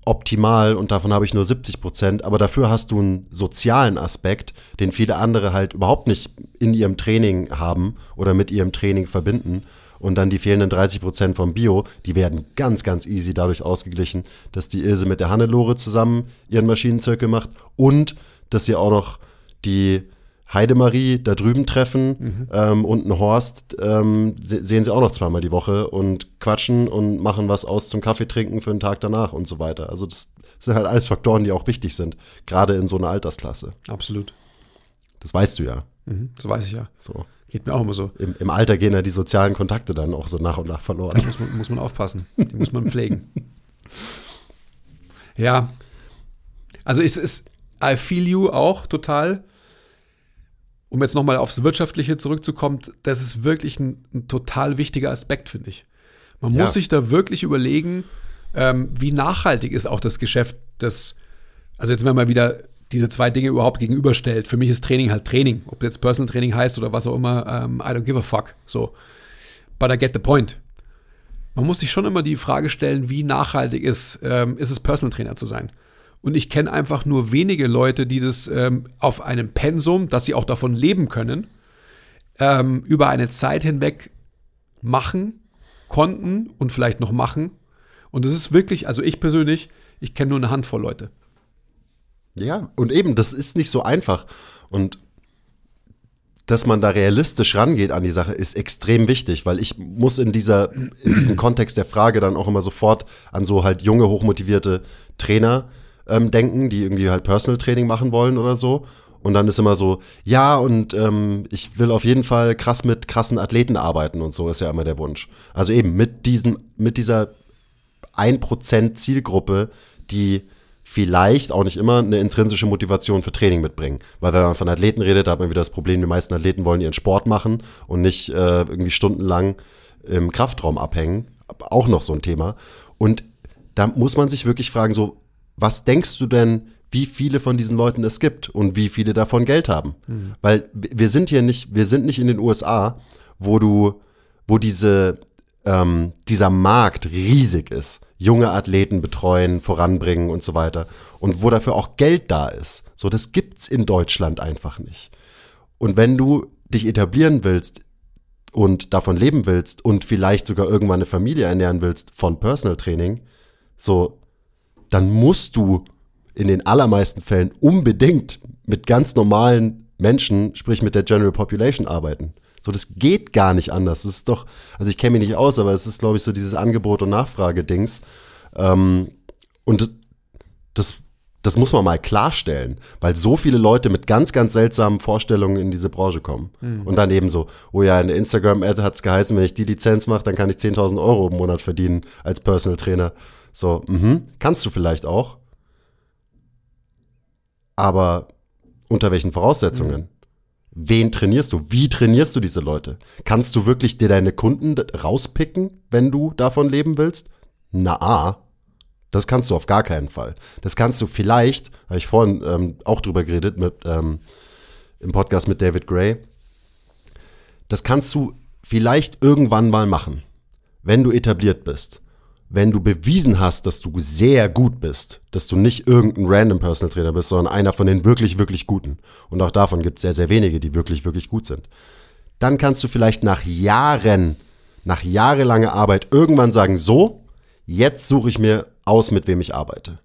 optimal und davon habe ich nur 70%, aber dafür hast du einen sozialen Aspekt, den viele andere halt überhaupt nicht in ihrem Training haben oder mit ihrem Training verbinden. Und dann die fehlenden 30% vom Bio, die werden ganz, ganz easy dadurch ausgeglichen, dass die Ilse mit der Hannelore zusammen ihren Maschinenzirkel macht und dass sie auch noch die Heidemarie da drüben treffen, und einen Horst sehen sie auch noch zweimal die Woche und quatschen und machen was aus zum Kaffee trinken für den Tag danach und so weiter. Also das sind halt alles Faktoren, die auch wichtig sind, gerade in so einer Altersklasse. Absolut. Das weißt du ja. Mhm, das weiß ich ja. So. Geht mir auch immer so. Im Alter gehen ja die sozialen Kontakte dann auch so nach und nach verloren. Da muss man aufpassen. Die muss man pflegen. Ja. Also es ist, I feel you auch total. Um jetzt nochmal aufs Wirtschaftliche zurückzukommen, das ist wirklich ein total wichtiger Aspekt, finde ich. Man muss sich da wirklich überlegen, wie nachhaltig ist auch das Geschäft, also jetzt, wenn man wieder diese zwei Dinge überhaupt gegenüberstellt. Für mich ist Training halt Training. Ob jetzt Personal Training heißt oder was auch immer, I don't give a fuck. So. But I get the point. Man muss sich schon immer die Frage stellen, wie nachhaltig ist es, Personal Trainer zu sein. Und ich kenne einfach nur wenige Leute, die das auf einem Pensum, dass sie auch davon leben können, über eine Zeit hinweg machen, konnten und vielleicht noch machen. Und es ist wirklich, also ich persönlich, ich kenne nur eine Handvoll Leute. Ja, und eben, das ist nicht so einfach. Und dass man da realistisch rangeht an die Sache, ist extrem wichtig, weil ich muss in diesem Kontext der Frage dann auch immer sofort an so halt junge, hochmotivierte Trainer denken, die irgendwie halt Personal Training machen wollen oder so. Und dann ist immer so, ja, und ich will auf jeden Fall krass mit krassen Athleten arbeiten und so, ist ja immer der Wunsch. Also eben mit dieser 1% Zielgruppe, die vielleicht auch nicht immer eine intrinsische Motivation für Training mitbringen. Weil wenn man von Athleten redet, da hat man wieder das Problem, die meisten Athleten wollen ihren Sport machen und nicht irgendwie stundenlang im Kraftraum abhängen. Auch noch so ein Thema. Und da muss man sich wirklich fragen, so, was denkst du denn, wie viele von diesen Leuten es gibt und wie viele davon Geld haben? Mhm. Weil wir sind nicht in den USA, wo dieser Markt riesig ist. Junge Athleten betreuen, voranbringen und so weiter. Und wo dafür auch Geld da ist. So, das gibt's in Deutschland einfach nicht. Und wenn du dich etablieren willst und davon leben willst und vielleicht sogar irgendwann eine Familie ernähren willst von Personal Training, so, dann musst du in den allermeisten Fällen unbedingt mit ganz normalen Menschen, sprich mit der General Population, arbeiten. So, das geht gar nicht anders. Das ist doch, also ich kenne mich nicht aus, aber es ist, glaube ich, so dieses Angebot- und Nachfrage-Dings. Und das muss man mal klarstellen, weil so viele Leute mit ganz, ganz seltsamen Vorstellungen in diese Branche kommen. Mhm. Und dann eben so, oh ja, in der Instagram-Ad hat es geheißen, wenn ich die Lizenz mache, dann kann ich 10.000 Euro im Monat verdienen als Personal Trainer. So, kannst du vielleicht auch, aber unter welchen Voraussetzungen? Mhm. Wen trainierst du? Wie trainierst du diese Leute? Kannst du wirklich dir deine Kunden rauspicken, wenn du davon leben willst? Na, das kannst du auf gar keinen Fall. Das kannst du vielleicht, habe ich vorhin auch drüber geredet im Podcast mit David Gray, das kannst du vielleicht irgendwann mal machen, wenn du etabliert bist. Wenn du bewiesen hast, dass du sehr gut bist, dass du nicht irgendein random Personal Trainer bist, sondern einer von den wirklich, wirklich Guten. Und auch davon gibt es sehr, sehr wenige, die wirklich, wirklich gut sind. Dann kannst du vielleicht nach jahrelanger Arbeit irgendwann sagen, so, jetzt suche ich mir aus, mit wem ich arbeite.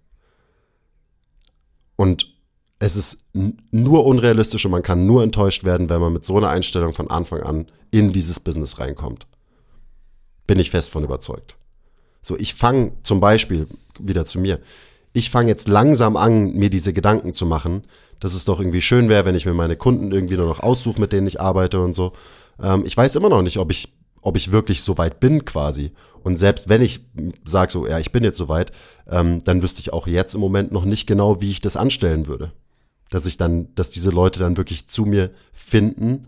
Und es ist nur unrealistisch und man kann nur enttäuscht werden, wenn man mit so einer Einstellung von Anfang an in dieses Business reinkommt. Bin ich fest von überzeugt. So, ich fange zum Beispiel, wieder zu mir, ich fange jetzt langsam an, mir diese Gedanken zu machen, dass es doch irgendwie schön wäre, wenn ich mir meine Kunden irgendwie nur noch aussuche, mit denen ich arbeite und so. Ich weiß immer noch nicht, ob ich wirklich so weit bin quasi. Und selbst wenn ich sage so, ja, ich bin jetzt so weit, dann wüsste ich auch jetzt im Moment noch nicht genau, wie ich das anstellen würde. Dass diese Leute dann wirklich zu mir finden.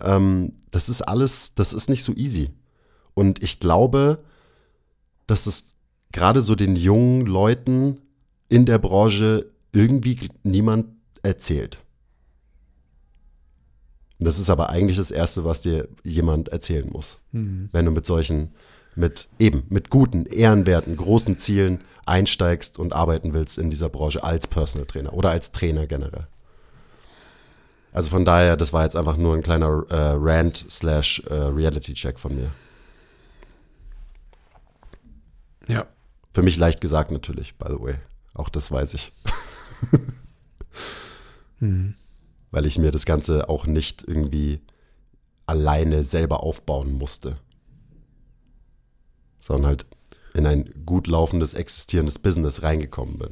Das ist nicht so easy. Und ich glaube, dass es gerade so den jungen Leuten in der Branche irgendwie niemand erzählt. Und das ist aber eigentlich das Erste, was dir jemand erzählen muss. Mhm. Wenn du mit solchen, mit guten, ehrenwerten, großen Zielen einsteigst und arbeiten willst in dieser Branche als Personal Trainer oder als Trainer generell. Also von daher, das war jetzt einfach nur ein kleiner Rant/Reality-Check von mir. Ja. Für mich leicht gesagt natürlich, by the way. Auch das weiß ich. Mhm. Weil ich mir das Ganze auch nicht irgendwie alleine selber aufbauen musste. Sondern halt in ein gut laufendes, existierendes Business reingekommen bin.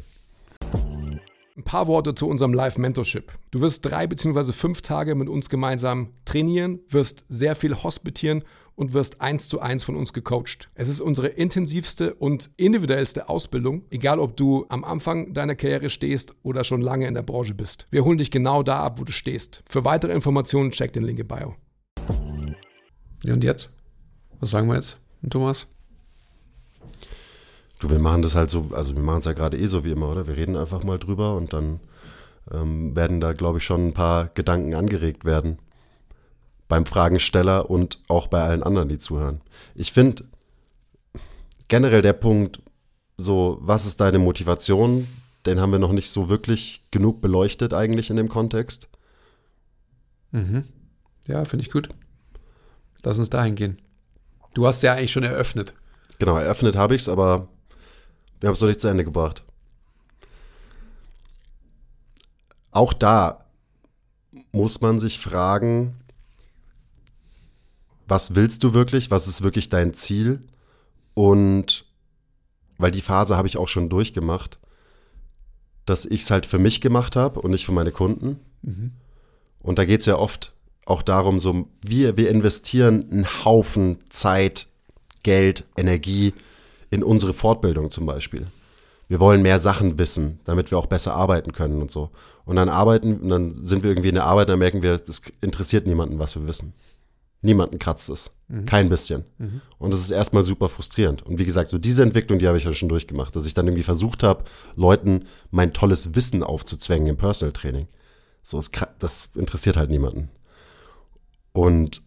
Ein paar Worte zu unserem Live-Mentorship. Du wirst 3 bzw. 5 Tage mit uns gemeinsam trainieren, wirst sehr viel hospitieren und wirst 1:1 von uns gecoacht. Es ist unsere intensivste und individuellste Ausbildung, egal ob du am Anfang deiner Karriere stehst oder schon lange in der Branche bist. Wir holen dich genau da ab, wo du stehst. Für weitere Informationen check den Link in Bio. Ja, und jetzt? Was sagen wir jetzt, Thomas? Du, wir machen das halt so, also wir machen es ja gerade eh so wie immer, oder? Wir reden einfach mal drüber und dann werden da, glaube ich, schon ein paar Gedanken angeregt werden. Beim Fragensteller und auch bei allen anderen, die zuhören. Ich finde generell der Punkt, so, was ist deine Motivation? Den haben wir noch nicht so wirklich genug beleuchtet eigentlich in dem Kontext. Mhm. Ja, finde ich gut. Lass uns dahin gehen. Du hast ja eigentlich schon eröffnet. Genau, eröffnet habe ich es, aber wir haben es noch nicht zu Ende gebracht. Auch da muss man sich fragen, was willst du wirklich? Was ist wirklich dein Ziel? Und weil die Phase habe ich auch schon durchgemacht, dass ich es halt für mich gemacht habe und nicht für meine Kunden. Mhm. Und da geht es ja oft auch darum, so wir investieren einen Haufen Zeit, Geld, Energie in unsere Fortbildung zum Beispiel. Wir wollen mehr Sachen wissen, damit wir auch besser arbeiten können und so. Und dann sind wir irgendwie in der Arbeit, dann merken wir, es interessiert niemanden, was wir wissen. Niemanden kratzt es. Mhm. Kein bisschen. Mhm. Und das ist erstmal super frustrierend. Und wie gesagt, so diese Entwicklung, die habe ich ja schon durchgemacht, dass ich dann irgendwie versucht habe, Leuten mein tolles Wissen aufzuzwängen im Personal Training. So, das interessiert halt niemanden. Und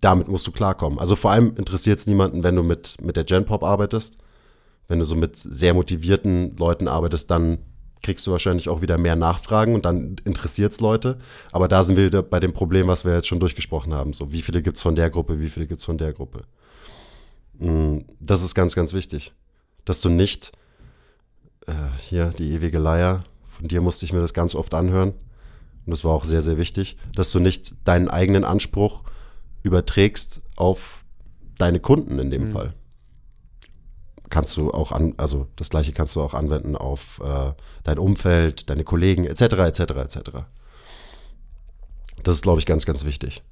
damit musst du klarkommen. Also vor allem interessiert es niemanden, wenn du mit der GenPop arbeitest. Wenn du so mit sehr motivierten Leuten arbeitest, dann kriegst du wahrscheinlich auch wieder mehr Nachfragen und dann interessiert es Leute. Aber da sind wir wieder bei dem Problem, was wir jetzt schon durchgesprochen haben. So, wie viele gibt es von der Gruppe, wie viele gibt es von der Gruppe? Das ist ganz, ganz wichtig. Dass du nicht, hier, die ewige Leier, von dir musste ich mir das ganz oft anhören. Und das war auch sehr, sehr wichtig. Dass du nicht deinen eigenen Anspruch überträgst auf deine Kunden in dem Fall. Kannst du auch also das Gleiche kannst du auch anwenden auf dein Umfeld, deine Kollegen, etc., etc., etc. Das ist, glaube ich, ganz, ganz wichtig.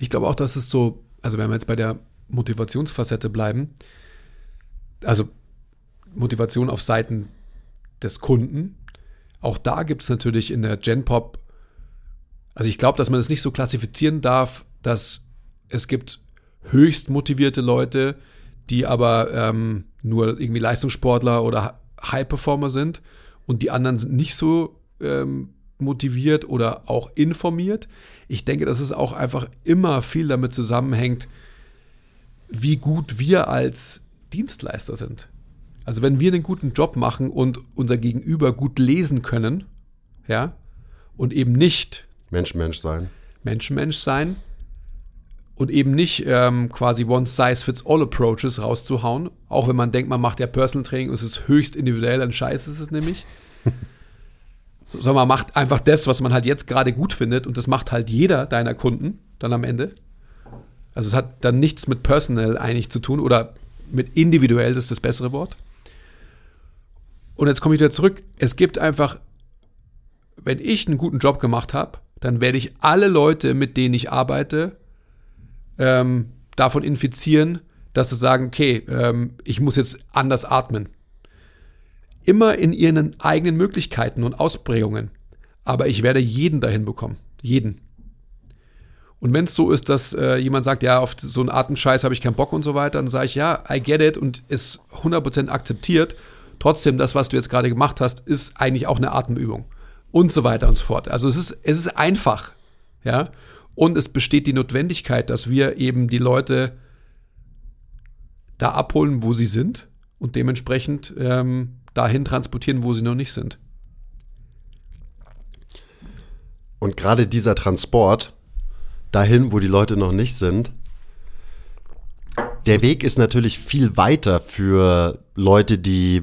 Ich glaube auch, dass es so, also wenn wir jetzt bei der Motivationsfacette bleiben, also Motivation auf Seiten des Kunden, auch da gibt es natürlich in der GenPop. Also ich glaube, dass man das nicht so klassifizieren darf, dass es gibt höchst motivierte Leute, die aber nur irgendwie Leistungssportler oder High-Performer sind und die anderen sind nicht so motiviert oder auch informiert. Ich denke, dass es auch einfach immer viel damit zusammenhängt, wie gut wir als Dienstleister sind. Also wenn wir einen guten Job machen und unser Gegenüber gut lesen können, ja, und eben nicht Mensch sein und eben nicht quasi One-Size-Fits-All-Approaches rauszuhauen, auch wenn man denkt, man macht ja Personal Training und es ist höchst individuell, dann scheiße ist es nämlich. Sondern man macht einfach das, was man halt jetzt gerade gut findet und das macht halt jeder deiner Kunden dann am Ende. Also es hat dann nichts mit Personal eigentlich zu tun oder mit individuell, das ist das bessere Wort. Und jetzt komme ich wieder zurück, es gibt einfach, wenn ich einen guten Job gemacht habe, dann werde ich alle Leute, mit denen ich arbeite, davon infizieren, dass sie sagen, okay, ich muss jetzt anders atmen. Immer in ihren eigenen Möglichkeiten und Ausprägungen. Aber ich werde jeden dahin bekommen. Jeden. Und wenn es so ist, dass jemand sagt, ja, auf so einen Atemscheiß habe ich keinen Bock und so weiter, dann sage ich, ja, I get it und ist 100% akzeptiert. Trotzdem, das, was du jetzt gerade gemacht hast, ist eigentlich auch eine Atemübung. und so weiter und so fort. Also es ist einfach, ja. Und es besteht die Notwendigkeit, dass wir eben die Leute da abholen, wo sie sind und dementsprechend dahin transportieren, wo sie noch nicht sind. Und gerade dieser Transport dahin, wo die Leute noch nicht sind, der Weg ist natürlich viel weiter für Leute, die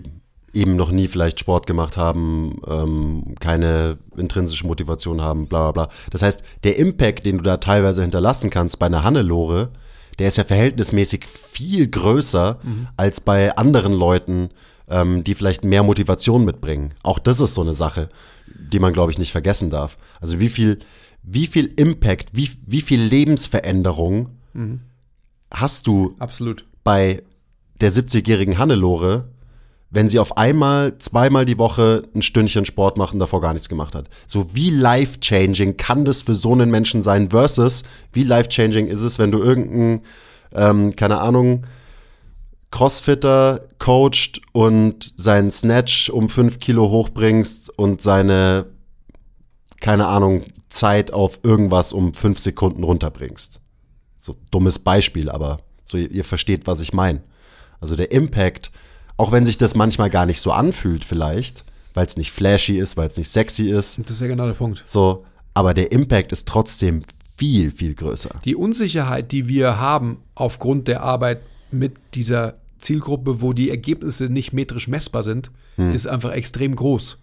eben noch nie vielleicht Sport gemacht haben, keine intrinsische Motivation haben, bla bla bla. Das heißt, der Impact, den du da teilweise hinterlassen kannst bei einer Hannelore, der ist ja verhältnismäßig viel größer als bei anderen Leuten, die vielleicht mehr Motivation mitbringen. Auch das ist so eine Sache, die man, glaube ich, nicht vergessen darf. Also wie viel Impact, wie viel Lebensveränderung hast du absolut bei der 70-jährigen Hannelore, wenn sie auf einmal, zweimal die Woche ein Stündchen Sport machen, davor gar nichts gemacht hat. So wie life-changing kann das für so einen Menschen sein versus wie life-changing ist es, wenn du irgendeinen, keine Ahnung, Crossfitter coacht und seinen Snatch um 5 Kilo hochbringst und seine, keine Ahnung, Zeit auf irgendwas um 5 Sekunden runterbringst. So dummes Beispiel, aber so ihr versteht, was ich meine. Also der Impact, auch wenn sich das manchmal gar nicht so anfühlt vielleicht, weil es nicht flashy ist, weil es nicht sexy ist. Das ist ja genau der Punkt. So, aber der Impact ist trotzdem viel, viel größer. Die Unsicherheit, die wir haben aufgrund der Arbeit mit dieser Zielgruppe, wo die Ergebnisse nicht metrisch messbar sind, ist einfach extrem groß.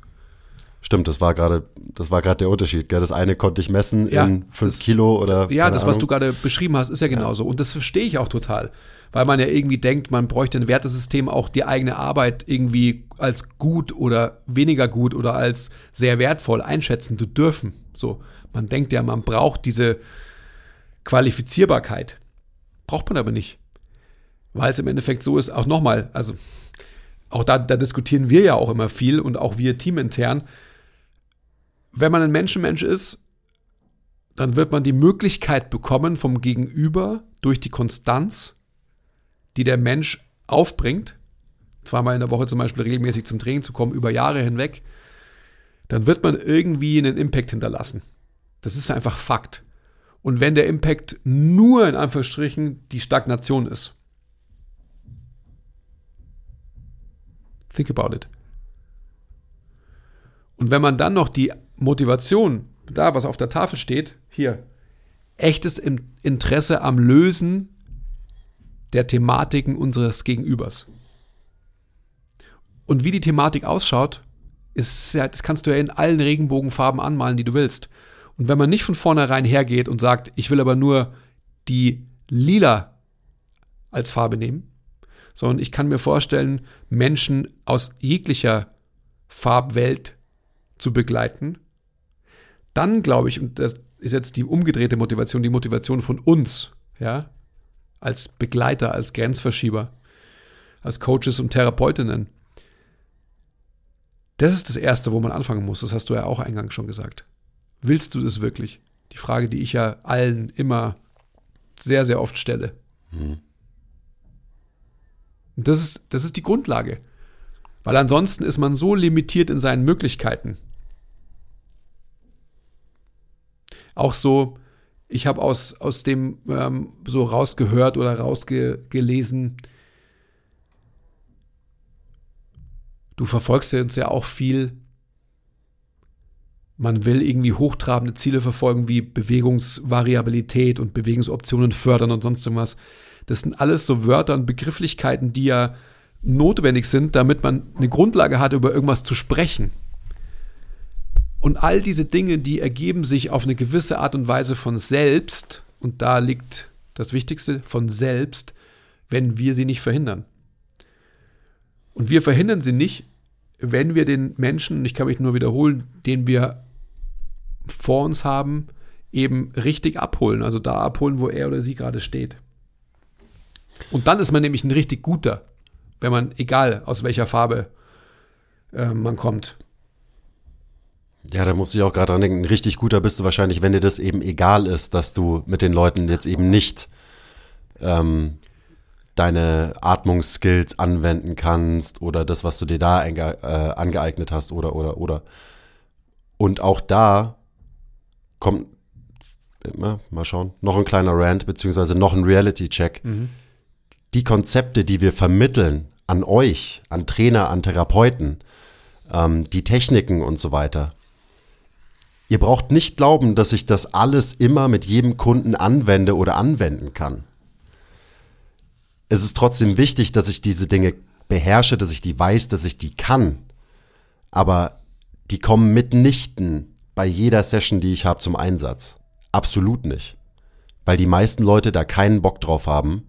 Stimmt, das war gerade der Unterschied. Gell? Das eine konnte ich messen in 5 Kilo oder. Ja, das, was du gerade beschrieben hast, ist ja genauso. Ja. Und das verstehe ich auch total. Weil man ja irgendwie denkt, man bräuchte ein Wertesystem, auch die eigene Arbeit irgendwie als gut oder weniger gut oder als sehr wertvoll einschätzen zu dürfen. So, man denkt ja, man braucht diese Qualifizierbarkeit. Braucht man aber nicht. Weil es im Endeffekt so ist, auch nochmal, also auch da diskutieren wir ja auch immer viel und auch wir teamintern. Wenn man ein Menschenmensch ist, dann wird man die Möglichkeit bekommen vom Gegenüber durch die Konstanz, die der Mensch aufbringt, zweimal in der Woche zum Beispiel regelmäßig zum Training zu kommen, über Jahre hinweg, dann wird man irgendwie einen Impact hinterlassen. Das ist einfach Fakt. Und wenn der Impact nur in Anführungsstrichen die Stagnation ist, think about it. Und wenn man dann noch die Motivation, da was auf der Tafel steht, hier, echtes Interesse am Lösen der Thematiken unseres Gegenübers. Und wie die Thematik ausschaut, ist, das kannst du ja in allen Regenbogenfarben anmalen, die du willst. Und wenn man nicht von vornherein hergeht und sagt, ich will aber nur die lila als Farbe nehmen, sondern ich kann mir vorstellen, Menschen aus jeglicher Farbwelt zu begleiten, dann glaube ich, und das ist jetzt die umgedrehte Motivation, die Motivation von uns, ja, als Begleiter, als Grenzverschieber, als Coaches und Therapeutinnen. Das ist das Erste, wo man anfangen muss. Das hast du ja auch eingangs schon gesagt. Willst du das wirklich? Die Frage, die ich ja allen immer sehr, sehr oft stelle. Das ist die Grundlage. Weil ansonsten ist man so limitiert in seinen Möglichkeiten. Auch so, ich habe aus dem so rausgehört oder rausgelesen, du verfolgst ja uns ja auch viel, man will irgendwie hochtrabende Ziele verfolgen, wie Bewegungsvariabilität und Bewegungsoptionen fördern und sonst irgendwas. Das sind alles so Wörter und Begrifflichkeiten, die ja notwendig sind, damit man eine Grundlage hat, über irgendwas zu sprechen. Und all diese Dinge, die ergeben sich auf eine gewisse Art und Weise von selbst, und da liegt das Wichtigste, von selbst, wenn wir sie nicht verhindern. Und wir verhindern sie nicht, wenn wir den Menschen, ich kann mich nur wiederholen, den wir vor uns haben, eben richtig abholen, also da abholen, wo er oder sie gerade steht. Und dann ist man nämlich ein richtig guter, wenn man, egal aus welcher Farbe man kommt. Ja, da muss ich auch gerade dran denken, ein richtig guter bist du wahrscheinlich, wenn dir das eben egal ist, dass du mit den Leuten jetzt eben nicht deine Atmungsskills anwenden kannst oder das, was du dir da angeeignet hast oder. Und auch da kommt, mal schauen, noch ein kleiner Rant, beziehungsweise noch ein Reality-Check. Mhm. Die Konzepte, die wir vermitteln an euch, an Trainer, an Therapeuten, die Techniken und so weiter. Ihr braucht nicht glauben, dass ich das alles immer mit jedem Kunden anwende oder anwenden kann. Es ist trotzdem wichtig, dass ich diese Dinge beherrsche, dass ich die weiß, dass ich die kann. Aber die kommen mitnichten bei jeder Session, die ich habe, zum Einsatz. Absolut nicht. Weil die meisten Leute da keinen Bock drauf haben.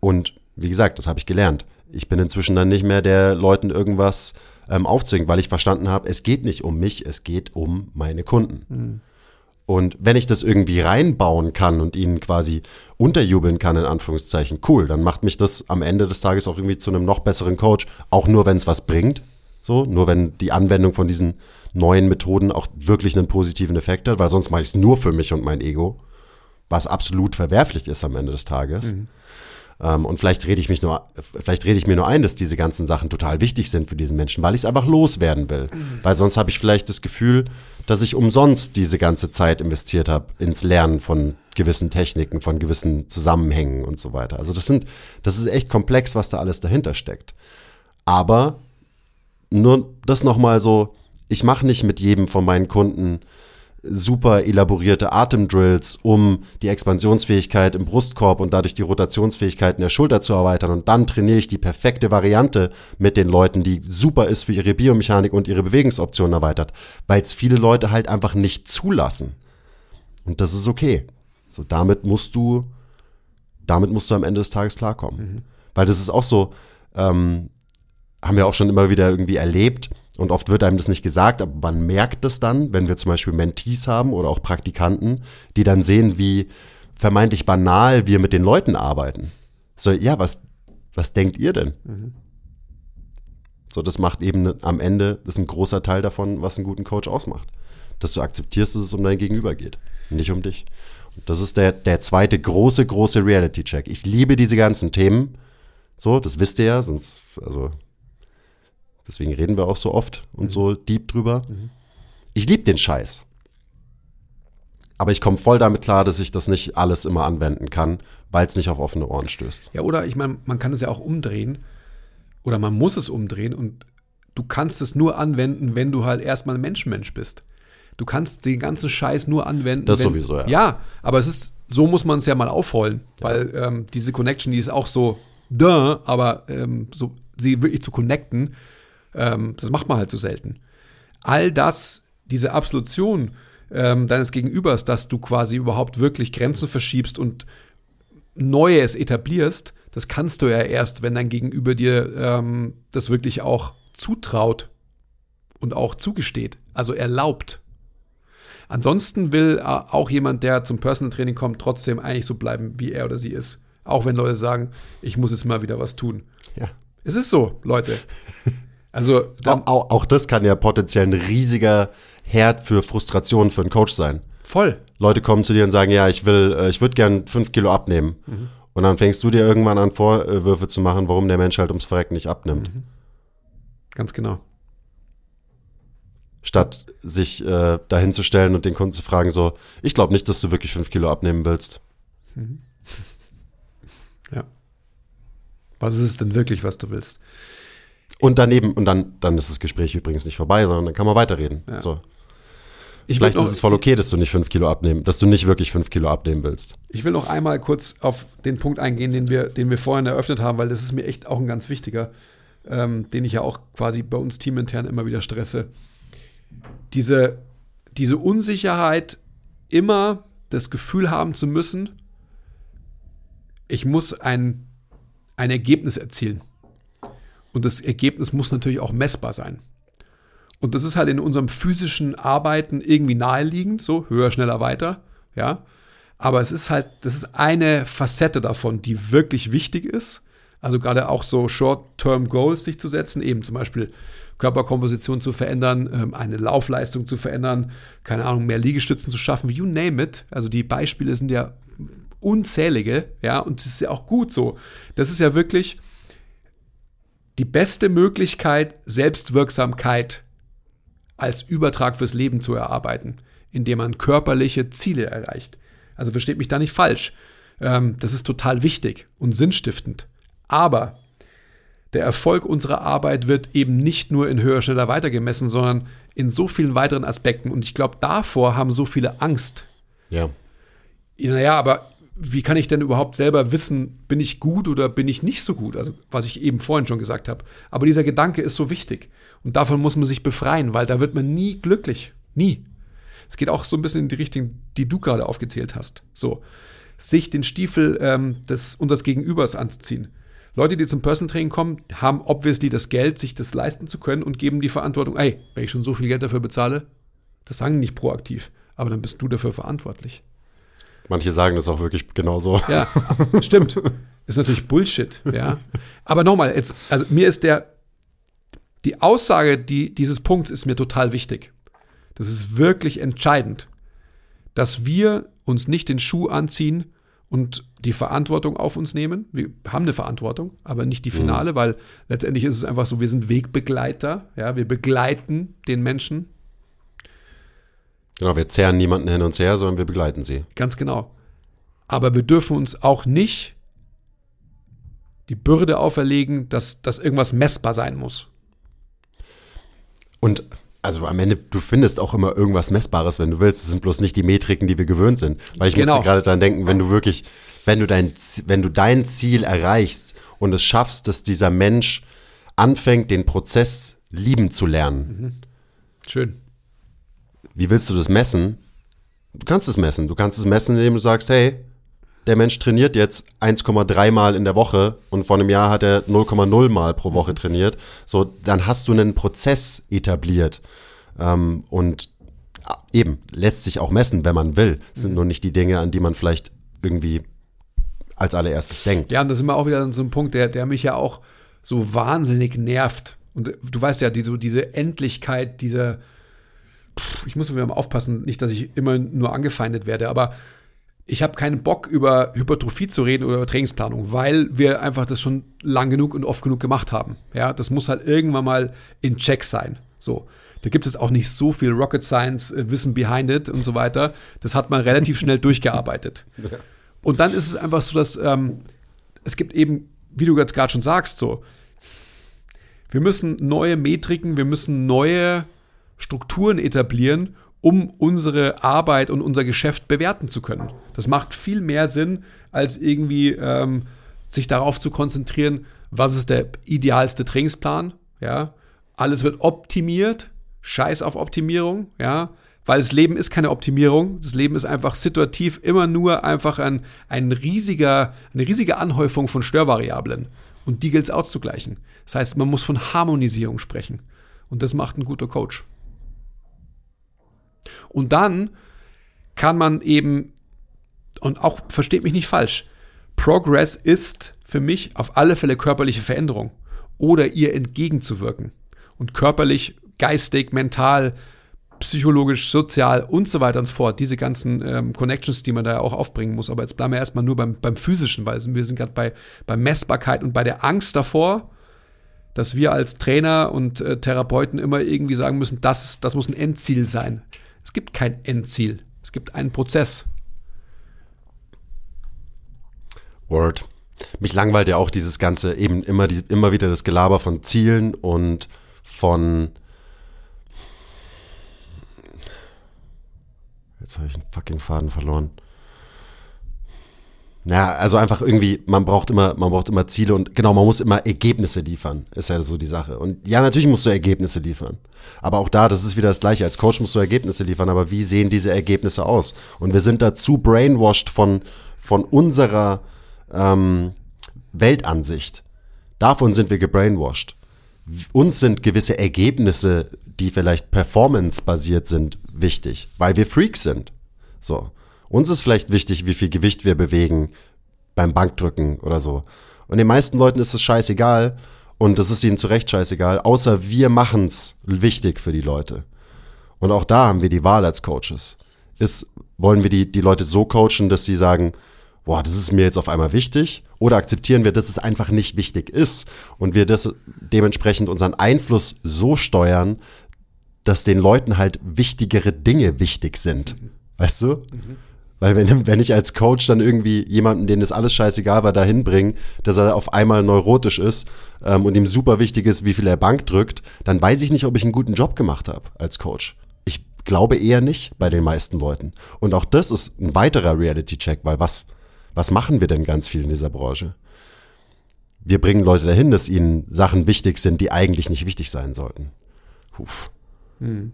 Und wie gesagt, das habe ich gelernt. Ich bin inzwischen dann nicht mehr der Leuten irgendwas aufzwingt, weil ich verstanden habe, es geht nicht um mich, es geht um meine Kunden. Mhm. Und wenn ich das irgendwie reinbauen kann und ihnen quasi unterjubeln kann, in Anführungszeichen, cool, dann macht mich das am Ende des Tages auch irgendwie zu einem noch besseren Coach, auch nur, wenn es was bringt. So, nur wenn die Anwendung von diesen neuen Methoden auch wirklich einen positiven Effekt hat, weil sonst mache ich es nur für mich und mein Ego, was absolut verwerflich ist am Ende des Tages. Mhm. Und vielleicht rede ich mir nur ein, dass diese ganzen Sachen total wichtig sind für diesen Menschen, weil ich es einfach loswerden will. Weil sonst habe ich vielleicht das Gefühl, dass ich umsonst diese ganze Zeit investiert habe ins Lernen von gewissen Techniken, von gewissen Zusammenhängen und so weiter. Also das ist echt komplex, was da alles dahinter steckt. Aber nur das nochmal so, ich mache nicht mit jedem von meinen Kunden super elaborierte Atemdrills, um die Expansionsfähigkeit im Brustkorb und dadurch die Rotationsfähigkeit in der Schulter zu erweitern. Und dann trainiere ich die perfekte Variante mit den Leuten, die super ist für ihre Biomechanik und ihre Bewegungsoptionen erweitert, weil es viele Leute halt einfach nicht zulassen. Und das ist okay. So, damit musst du am Ende des Tages klarkommen. Mhm. Weil das ist auch so, haben wir auch schon immer wieder irgendwie erlebt, und oft wird einem das nicht gesagt, aber man merkt das dann, wenn wir zum Beispiel Mentees haben oder auch Praktikanten, die dann sehen, wie vermeintlich banal wir mit den Leuten arbeiten. So, ja, was denkt ihr denn? Mhm. So, das macht eben am Ende, das ist ein großer Teil davon, was einen guten Coach ausmacht. Dass du akzeptierst, dass es um dein Gegenüber geht, nicht um dich. Und das ist der zweite große Reality-Check. Ich liebe diese ganzen Themen. So, das wisst ihr ja, sonst, also... Deswegen reden wir auch so oft und so deep drüber. Mhm. Ich liebe den Scheiß. Aber ich komme voll damit klar, dass ich das nicht alles immer anwenden kann, weil es nicht auf offene Ohren stößt. Ja, oder ich meine, man kann es ja auch umdrehen. Oder man muss es umdrehen. Und du kannst es nur anwenden, wenn du halt erstmal ein Mensch bist. Du kannst den ganzen Scheiß nur anwenden. Das sowieso, ja. Ja, aber es ist, so muss man es ja mal aufrollen. Ja. Weil diese Connection, die ist auch so, aber so sie wirklich zu connecten, das macht man halt so selten. All das, diese Absolution deines Gegenübers, dass du quasi überhaupt wirklich Grenzen verschiebst und Neues etablierst, das kannst du ja erst, wenn dein Gegenüber dir das wirklich auch zutraut und auch zugesteht, also erlaubt. Ansonsten will auch jemand, der zum Personal Training kommt, trotzdem eigentlich so bleiben, wie er oder sie ist. Auch wenn Leute sagen, ich muss jetzt mal wieder was tun. Ja. Es ist so, Leute. Also auch das kann ja potenziell ein riesiger Herd für Frustration für einen Coach sein. Voll. Leute kommen zu dir und sagen, ja, ich würde gern 5 Kilo abnehmen. Mhm. Und dann fängst du dir irgendwann an, Vorwürfe zu machen, warum der Mensch halt ums Verrecken nicht abnimmt. Mhm. Ganz genau. Statt sich dahinzustellen und den Kunden zu fragen, so, ich glaube nicht, dass du wirklich 5 Kilo abnehmen willst. Mhm. Ja. Was ist es denn wirklich, was du willst? Und daneben, und dann ist das Gespräch übrigens nicht vorbei, sondern dann kann man weiterreden. Ja. So. Vielleicht ist es voll okay, dass du nicht 5 Kilo abnehmen, dass du nicht wirklich 5 Kilo abnehmen willst. Ich will noch einmal kurz auf den Punkt eingehen, den wir vorhin eröffnet haben, weil das ist mir echt auch ein ganz wichtiger, den ich ja auch quasi bei uns teamintern immer wieder stresse. Diese Unsicherheit, immer das Gefühl haben zu müssen, ich muss ein Ergebnis erzielen. Und das Ergebnis muss natürlich auch messbar sein. Und das ist halt in unserem physischen Arbeiten irgendwie naheliegend, so höher, schneller, weiter, ja. Aber es ist halt, das ist eine Facette davon, die wirklich wichtig ist. Also gerade auch so Short-Term-Goals sich zu setzen, eben zum Beispiel Körperkomposition zu verändern, eine Laufleistung zu verändern, keine Ahnung, mehr Liegestützen zu schaffen, you name it. Also die Beispiele sind ja unzählige, ja, und es ist ja auch gut so. Das ist ja wirklich die beste Möglichkeit, Selbstwirksamkeit als Übertrag fürs Leben zu erarbeiten, indem man körperliche Ziele erreicht. Also versteht mich da nicht falsch. Das ist total wichtig und sinnstiftend. Aber der Erfolg unserer Arbeit wird eben nicht nur in höher, schneller, weiter gemessen, sondern in so vielen weiteren Aspekten. Und ich glaube, davor haben so viele Angst. Ja. Naja, aber wie kann ich denn überhaupt selber wissen, bin ich gut oder bin ich nicht so gut? Also was ich eben vorhin schon gesagt habe. Aber dieser Gedanke ist so wichtig. Und davon muss man sich befreien, weil da wird man nie glücklich. Nie. Es geht auch so ein bisschen in die Richtung, die du gerade aufgezählt hast. So, sich den Stiefel des unseres Gegenübers anzuziehen. Leute, die zum Personal Training kommen, haben obviously das Geld, sich das leisten zu können und geben die Verantwortung, ey, wenn ich schon so viel Geld dafür bezahle, das sagen die nicht proaktiv, aber dann bist du dafür verantwortlich. Manche sagen das auch wirklich genauso. Ja, stimmt. Ist natürlich Bullshit, ja. Aber nochmal, jetzt, also mir ist die Aussage dieses Punkts ist mir total wichtig. Das ist wirklich entscheidend, dass wir uns nicht den Schuh anziehen und die Verantwortung auf uns nehmen. Wir haben eine Verantwortung, aber nicht die finale, weil letztendlich ist es einfach so, wir sind Wegbegleiter. Ja, wir begleiten den Menschen. Genau, wir zerren niemanden hin und her, sondern wir begleiten sie. Ganz genau. Aber wir dürfen uns auch nicht die Bürde auferlegen, dass irgendwas messbar sein muss. Und also am Ende, du findest auch immer irgendwas Messbares, wenn du willst. Das sind bloß nicht die Metriken, die wir gewöhnt sind. Weil ich musste gerade daran denken, wenn du dein Ziel erreichst und es schaffst, dass dieser Mensch anfängt, den Prozess lieben zu lernen. Mhm. Schön. Wie willst du das messen? Du kannst es messen. Du kannst es messen, indem du sagst, hey, der Mensch trainiert jetzt 1,3 Mal in der Woche und vor einem Jahr hat er 0,0 Mal pro Woche trainiert. So, dann hast du einen Prozess etabliert. Und eben, lässt sich auch messen, wenn man will. Das sind nur nicht die Dinge, an die man vielleicht irgendwie als allererstes denkt. Ja, und das ist immer auch wieder so ein Punkt, der mich ja auch so wahnsinnig nervt. Und du weißt ja, diese Endlichkeit, ich muss mir mal aufpassen, nicht, dass ich immer nur angefeindet werde, aber ich habe keinen Bock, über Hypertrophie zu reden oder über Trainingsplanung, weil wir einfach das schon lang genug und oft genug gemacht haben. Ja, das muss halt irgendwann mal in Check sein. So, da gibt es auch nicht so viel Rocket Science, Wissen behind it und so weiter. Das hat man relativ schnell durchgearbeitet. Ja. Und dann ist es einfach so, dass es gibt eben, wie du jetzt gerade schon sagst, so, wir müssen neue Metriken, wir müssen neue Strukturen etablieren, um unsere Arbeit und unser Geschäft bewerten zu können. Das macht viel mehr Sinn, als irgendwie sich darauf zu konzentrieren, was ist der idealste Trainingsplan. Ja? Alles wird optimiert, scheiß auf Optimierung, ja? Weil das Leben ist keine Optimierung. Das Leben ist einfach situativ immer nur einfach eine riesige Anhäufung von Störvariablen. Und die gilt es auszugleichen. Das heißt, man muss von Harmonisierung sprechen. Und das macht ein guter Coach. Und dann kann man eben, und auch, versteht mich nicht falsch, Progress ist für mich auf alle Fälle körperliche Veränderung oder ihr entgegenzuwirken. Und körperlich, geistig, mental, psychologisch, sozial und so weiter und so fort, diese ganzen Connections, die man da auch aufbringen muss. Aber jetzt bleiben wir erstmal nur beim Physischen, weil wir sind gerade bei Messbarkeit und bei der Angst davor, dass wir als Trainer und Therapeuten immer irgendwie sagen müssen, das muss ein Endziel sein. Es gibt kein Endziel. Es gibt einen Prozess. Word. Mich langweilt ja auch dieses Ganze, eben immer wieder das Gelaber von Zielen und von... Jetzt habe ich einen fucking Faden verloren. Ja, also einfach irgendwie, man braucht immer Ziele und genau, man muss immer Ergebnisse liefern, ist ja so die Sache. Und ja, natürlich musst du Ergebnisse liefern, aber auch da, das ist wieder das Gleiche, als Coach musst du Ergebnisse liefern, aber wie sehen diese Ergebnisse aus? Und wir sind dazu brainwashed von unserer Weltansicht. Davon sind wir gebrainwashed. Uns sind gewisse Ergebnisse, die vielleicht performance-basiert sind, wichtig, weil wir Freaks sind, so. Uns ist vielleicht wichtig, wie viel Gewicht wir bewegen beim Bankdrücken oder so. Und den meisten Leuten ist es scheißegal und das ist ihnen zu Recht scheißegal, außer wir machen es wichtig für die Leute. Und auch da haben wir die Wahl als Coaches. Wollen wir die Leute so coachen, dass sie sagen, boah, das ist mir jetzt auf einmal wichtig? Oder akzeptieren wir, dass es einfach nicht wichtig ist und wir dementsprechend unseren Einfluss so steuern, dass den Leuten halt wichtigere Dinge wichtig sind. Weißt du? Mhm. Weil wenn ich als Coach dann irgendwie jemanden, dem das alles scheißegal war, dahin bringe, dass er auf einmal neurotisch ist und ihm super wichtig ist, wie viel er Bank drückt, dann weiß ich nicht, ob ich einen guten Job gemacht habe als Coach. Ich glaube eher nicht bei den meisten Leuten. Und auch das ist ein weiterer Reality-Check, weil was machen wir denn ganz viel in dieser Branche? Wir bringen Leute dahin, dass ihnen Sachen wichtig sind, die eigentlich nicht wichtig sein sollten. Huf. Hm.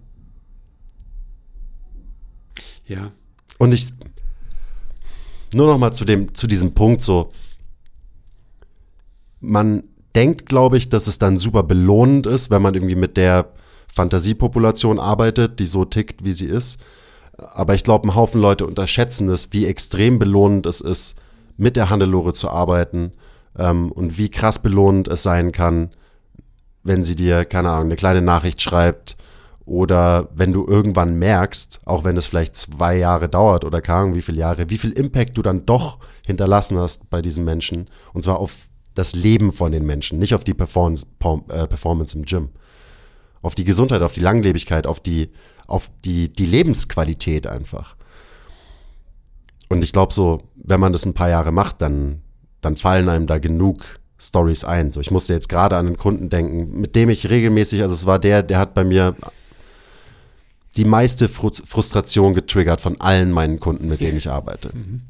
Ja. Und ich nur noch mal zu diesem Punkt so, man denkt, glaube ich, dass es dann super belohnend ist, wenn man irgendwie mit der Fantasiepopulation arbeitet, die so tickt, wie sie ist. Aber ich glaube, ein Haufen Leute unterschätzen es, wie extrem belohnend es ist, mit der Hannelore zu arbeiten und wie krass belohnend es sein kann, wenn sie dir, keine Ahnung, eine kleine Nachricht schreibt. Oder wenn du irgendwann merkst, auch wenn es vielleicht 2 Jahre dauert oder keine Ahnung wie viele Jahre, wie viel Impact du dann doch hinterlassen hast bei diesen Menschen. Und zwar auf das Leben von den Menschen, nicht auf die Performance im Gym. Auf die Gesundheit, auf die Langlebigkeit, auf die Lebensqualität einfach. Und ich glaube so, wenn man das ein paar Jahre macht, dann fallen einem da genug Stories ein. So, ich musste jetzt gerade an einen Kunden denken, mit dem ich regelmäßig, also es war der hat bei mir die meiste Frustration getriggert von allen meinen Kunden, mit denen ich arbeite. Mhm.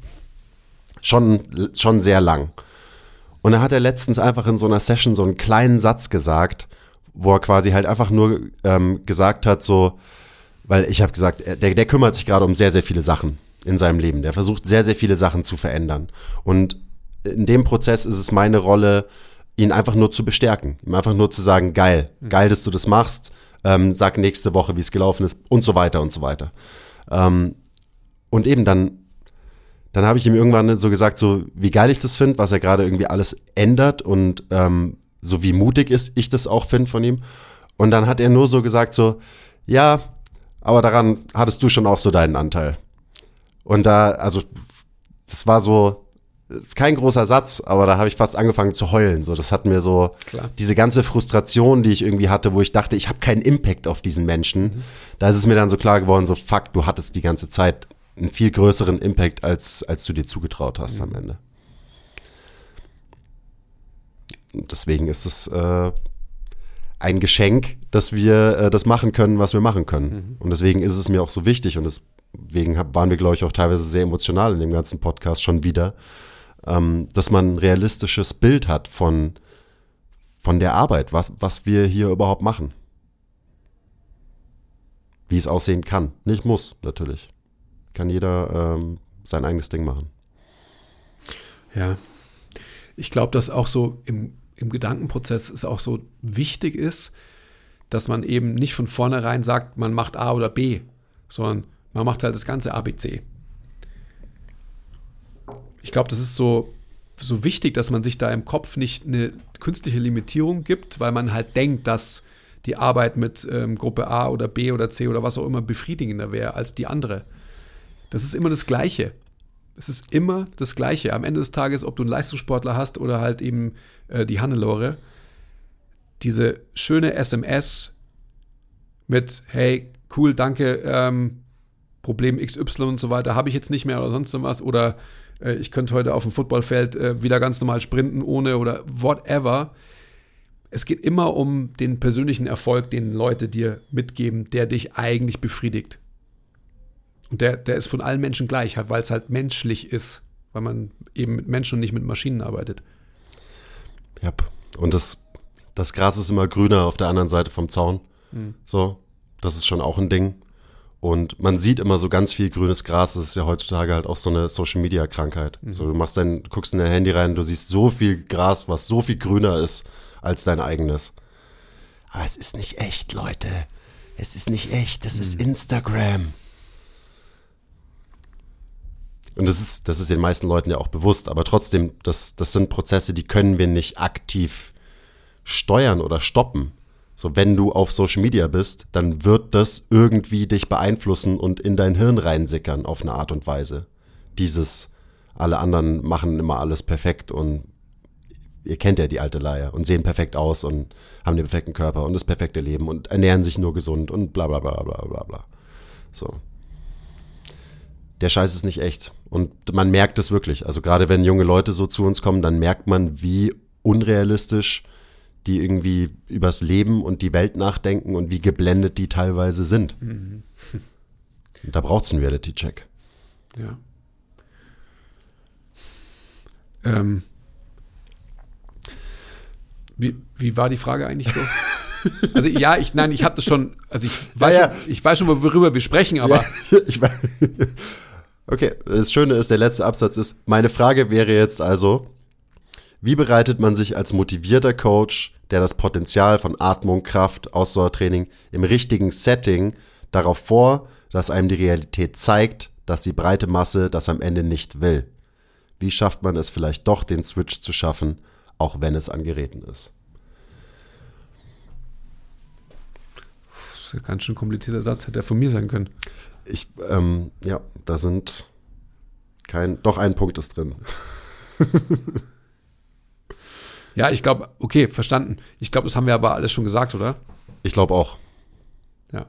Schon sehr lang. Und dann hat er letztens einfach in so einer Session so einen kleinen Satz gesagt, wo er quasi halt einfach nur gesagt hat, so, weil ich habe gesagt, der kümmert sich gerade um sehr, sehr viele Sachen in seinem Leben. Der versucht, sehr, sehr viele Sachen zu verändern. Und in dem Prozess ist es meine Rolle, ihn einfach nur zu bestärken. Ihm einfach nur zu sagen, geil, dass du das machst. Sag nächste Woche, wie es gelaufen ist und so weiter und so weiter. Und eben dann habe ich ihm irgendwann so gesagt, so wie geil ich das finde, was er gerade irgendwie alles ändert und so wie mutig ist ich das auch finde von ihm. Und dann hat er nur so gesagt, so ja, aber daran hattest du schon auch so deinen Anteil. Und da, also das war so kein großer Satz, aber da habe ich fast angefangen zu heulen. So, das hat mir so klar. Diese ganze Frustration, die ich irgendwie hatte, wo ich dachte, ich habe keinen Impact auf diesen Menschen. Mhm. Da ist es mir dann so klar geworden, so fuck, du hattest die ganze Zeit einen viel größeren Impact, als du dir zugetraut hast am Ende. Deswegen ist es ein Geschenk, dass wir das machen können, was wir machen können. Mhm. Und deswegen ist es mir auch so wichtig und deswegen waren wir, glaube ich, auch teilweise sehr emotional in dem ganzen Podcast schon wieder. Dass man ein realistisches Bild hat von der Arbeit, was wir hier überhaupt machen. Wie es aussehen kann. Nicht muss, natürlich. Kann jeder sein eigenes Ding machen. Ja, ich glaube, dass auch so im Gedankenprozess es auch so wichtig ist, dass man eben nicht von vornherein sagt, man macht A oder B, sondern man macht halt das ganze ABC. Ich glaube, das ist so wichtig, dass man sich da im Kopf nicht eine künstliche Limitierung gibt, weil man halt denkt, dass die Arbeit mit Gruppe A oder B oder C oder was auch immer befriedigender wäre als die andere. Das ist immer das Gleiche. Es ist immer das Gleiche. Am Ende des Tages, ob du einen Leistungssportler hast oder halt eben die Hannelore, diese schöne SMS mit, hey, cool, danke, Problem XY und so weiter, habe ich jetzt nicht mehr oder sonst was oder ich könnte heute auf dem Footballfeld wieder ganz normal sprinten ohne oder whatever. Es geht immer um den persönlichen Erfolg, den Leute dir mitgeben, der dich eigentlich befriedigt. Und der ist von allen Menschen gleich, weil es halt menschlich ist, weil man eben mit Menschen und nicht mit Maschinen arbeitet. Ja, und das Gras ist immer grüner auf der anderen Seite vom Zaun. Mhm. So, das ist schon auch ein Ding. Und man sieht immer so ganz viel grünes Gras. Das ist ja heutzutage halt auch so eine Social-Media-Krankheit. Mhm. So, du guckst in dein Handy rein, du siehst so viel Gras, was so viel grüner ist als dein eigenes. Aber es ist nicht echt, Leute. Es ist nicht echt. Das ist Instagram. Und das ist den meisten Leuten ja auch bewusst. Aber trotzdem, das sind Prozesse, die können wir nicht aktiv steuern oder stoppen. So, wenn du auf Social Media bist, dann wird das irgendwie dich beeinflussen und in dein Hirn reinsickern auf eine Art und Weise. Alle anderen machen immer alles perfekt und ihr kennt ja die alte Leier und sehen perfekt aus und haben den perfekten Körper und das perfekte Leben und ernähren sich nur gesund und bla bla bla bla bla bla. So. Der Scheiß ist nicht echt. Und man merkt es wirklich. Also gerade wenn junge Leute so zu uns kommen, dann merkt man, wie unrealistisch die irgendwie übers Leben und die Welt nachdenken und wie geblendet die teilweise sind. Mhm. Und da braucht es einen Reality-Check. Ja. Wie war die Frage eigentlich so? Also ja, ich habe das schon, also ich weiß schon, worüber wir sprechen, aber. Ja, ich weiß. Okay, das Schöne ist, der letzte Absatz ist, meine Frage wäre jetzt also, wie bereitet man sich als motivierter Coach, der das Potenzial von Atmung, Kraft, Ausdauertraining im richtigen Setting darauf vor, dass einem die Realität zeigt, dass die breite Masse das am Ende nicht will? Wie schafft man es vielleicht doch, den Switch zu schaffen, auch wenn es an Geräten ist? Das ist ein ganz schön komplizierter Satz, hätte er von mir sein können. Ja, da sind doch ein Punkt ist drin. Ja, ich glaube, okay, verstanden. Ich glaube, das haben wir aber alles schon gesagt, oder? Ich glaube auch. Ja.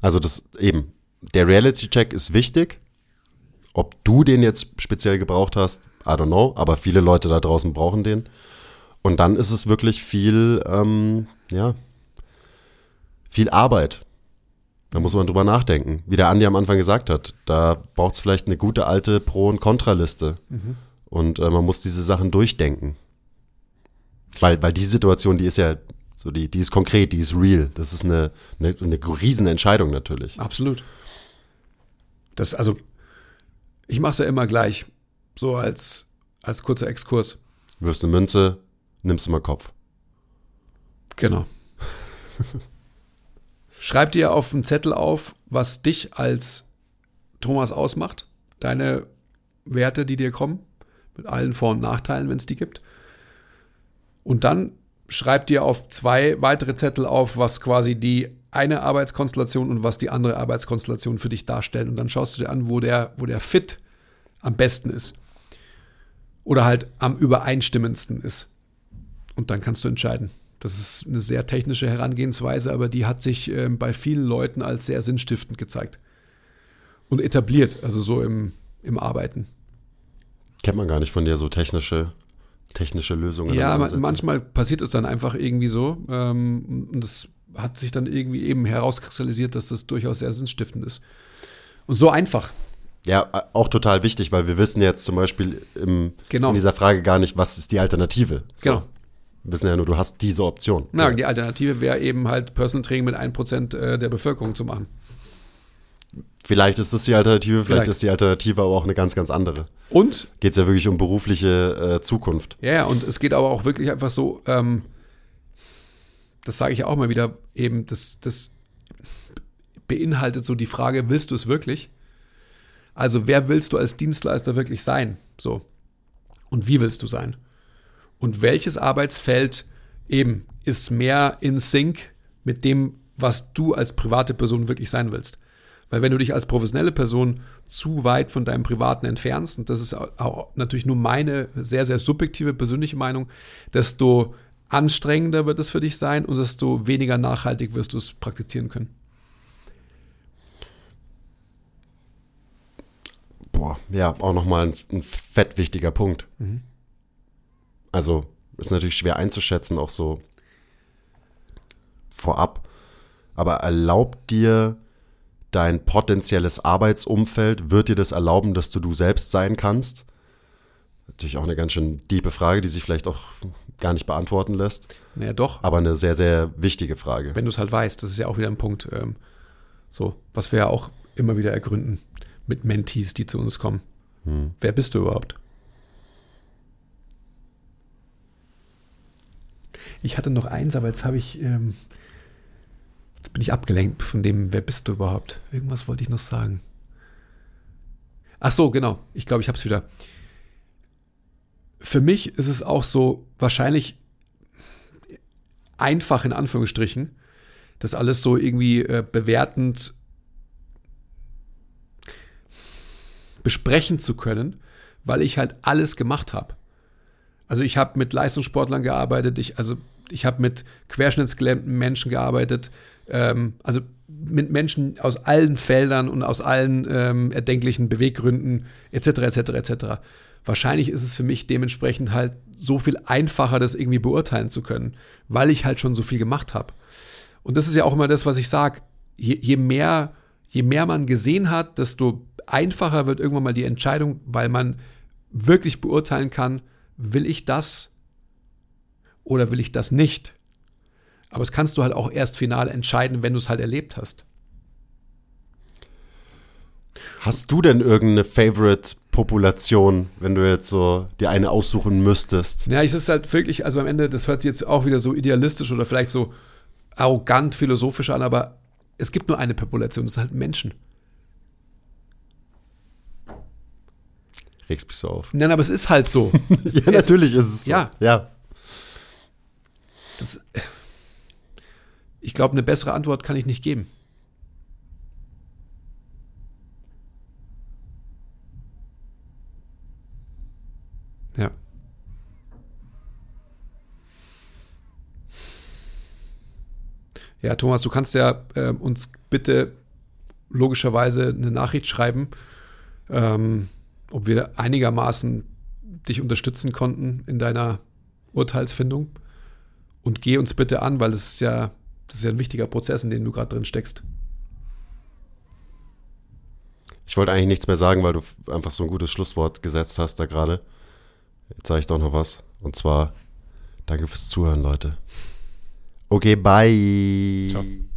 Also der Reality-Check ist wichtig. Ob du den jetzt speziell gebraucht hast, I don't know, aber viele Leute da draußen brauchen den. Und dann ist es wirklich viel Arbeit. Da muss man drüber nachdenken. Wie der Andi am Anfang gesagt hat, da braucht es vielleicht eine gute alte Pro- und Kontraliste. Mhm. Und man muss diese Sachen durchdenken. Weil die Situation, die ist ja so, die ist konkret, die ist real. Das ist eine Riesenentscheidung natürlich. Absolut. Das, also, ich mache es ja immer gleich. So als kurzer Exkurs. Wirfst eine Münze, nimmst du mal Kopf. Genau. Schreib dir auf einen Zettel auf, was dich als Thomas ausmacht. Deine Werte, die dir kommen. Mit allen Vor- und Nachteilen, wenn es die gibt. Und dann schreib dir auf 2 weitere Zettel auf, was quasi die eine Arbeitskonstellation und was die andere Arbeitskonstellation für dich darstellen. Und dann schaust du dir an, wo der Fit am besten ist. Oder halt am übereinstimmendsten ist. Und dann kannst du entscheiden. Das ist eine sehr technische Herangehensweise, aber die hat sich bei vielen Leuten als sehr sinnstiftend gezeigt. Und etabliert, also so im Arbeiten. Kennt man gar nicht von dir, so technische Lösungen. Ja, manchmal passiert es dann einfach irgendwie so. Und das hat sich dann irgendwie eben herauskristallisiert, dass das durchaus sehr sinnstiftend ist. Und so einfach. Ja, auch total wichtig, weil wir wissen jetzt zum Beispiel in dieser Frage gar nicht, was ist die Alternative. So. Genau. Wir wissen ja nur, du hast diese Option. Na, die Alternative wäre eben halt Personal Training mit 1% der Bevölkerung zu machen. Vielleicht ist das die Alternative, vielleicht ist die Alternative aber auch eine ganz, ganz andere. Und? Geht es ja wirklich um berufliche Zukunft. Ja, und es geht aber auch wirklich einfach so, das sage ich ja auch mal wieder, eben das beinhaltet so die Frage, willst du es wirklich? Also wer willst du als Dienstleister wirklich sein? So. Und wie willst du sein? Und welches Arbeitsfeld eben ist mehr in Sync mit dem, was du als private Person wirklich sein willst? Weil wenn du dich als professionelle Person zu weit von deinem Privaten entfernst, und das ist auch natürlich nur meine sehr, sehr subjektive persönliche Meinung, desto anstrengender wird es für dich sein und desto weniger nachhaltig wirst du es praktizieren können. Boah, ja, auch nochmal ein fett wichtiger Punkt. Mhm. Also ist natürlich schwer einzuschätzen, auch so vorab. Aber erlaubt dir dein potenzielles Arbeitsumfeld, wird dir das erlauben, dass du selbst sein kannst? Natürlich auch eine ganz schön tiefe Frage, die sich vielleicht auch gar nicht beantworten lässt. Naja, doch. Aber eine sehr, sehr wichtige Frage. Wenn du es halt weißt, das ist ja auch wieder ein Punkt, so, was wir ja auch immer wieder ergründen mit Mentees, die zu uns kommen. Wer bist du überhaupt? Ich hatte noch eins, aber jetzt bin ich abgelenkt von dem, wer bist du überhaupt? Irgendwas wollte ich noch sagen. Ach so, genau. Ich glaube, ich habe es wieder. Für mich ist es auch so wahrscheinlich einfach, in Anführungsstrichen, das alles so irgendwie bewertend besprechen zu können, weil ich halt alles gemacht habe. Also ich habe mit Leistungssportlern gearbeitet, ich habe mit querschnittsgelähmten Menschen gearbeitet, also mit Menschen aus allen Feldern und aus allen erdenklichen Beweggründen etc. etc. etc. Wahrscheinlich ist es für mich dementsprechend halt so viel einfacher, das irgendwie beurteilen zu können, weil ich halt schon so viel gemacht habe. Und das ist ja auch immer das, was ich sage. Je mehr man gesehen hat, desto einfacher wird irgendwann mal die Entscheidung, weil man wirklich beurteilen kann, will ich das oder will ich das nicht? Aber das kannst du halt auch erst final entscheiden, wenn du es halt erlebt hast. Hast du denn irgendeine Favorite-Population, wenn du jetzt so dir eine aussuchen müsstest? Ja, es ist halt wirklich, also am Ende, das hört sich jetzt auch wieder so idealistisch oder vielleicht so arrogant philosophisch an, aber es gibt nur eine Population, das sind halt Menschen. Regst mich so auf. Nein, aber es ist halt so. Ja, natürlich ist es so. Ja. Das, ich glaube, eine bessere Antwort kann ich nicht geben. Ja. Ja, Thomas, du kannst ja uns bitte logischerweise eine Nachricht schreiben, ob wir einigermaßen dich unterstützen konnten in deiner Urteilsfindung. Und geh uns bitte an, weil das ist ja ein wichtiger Prozess, in dem du gerade drin steckst. Ich wollte eigentlich nichts mehr sagen, weil du einfach so ein gutes Schlusswort gesetzt hast da gerade. Jetzt sage ich doch noch was. Und zwar, danke fürs Zuhören, Leute. Okay, bye. Ciao.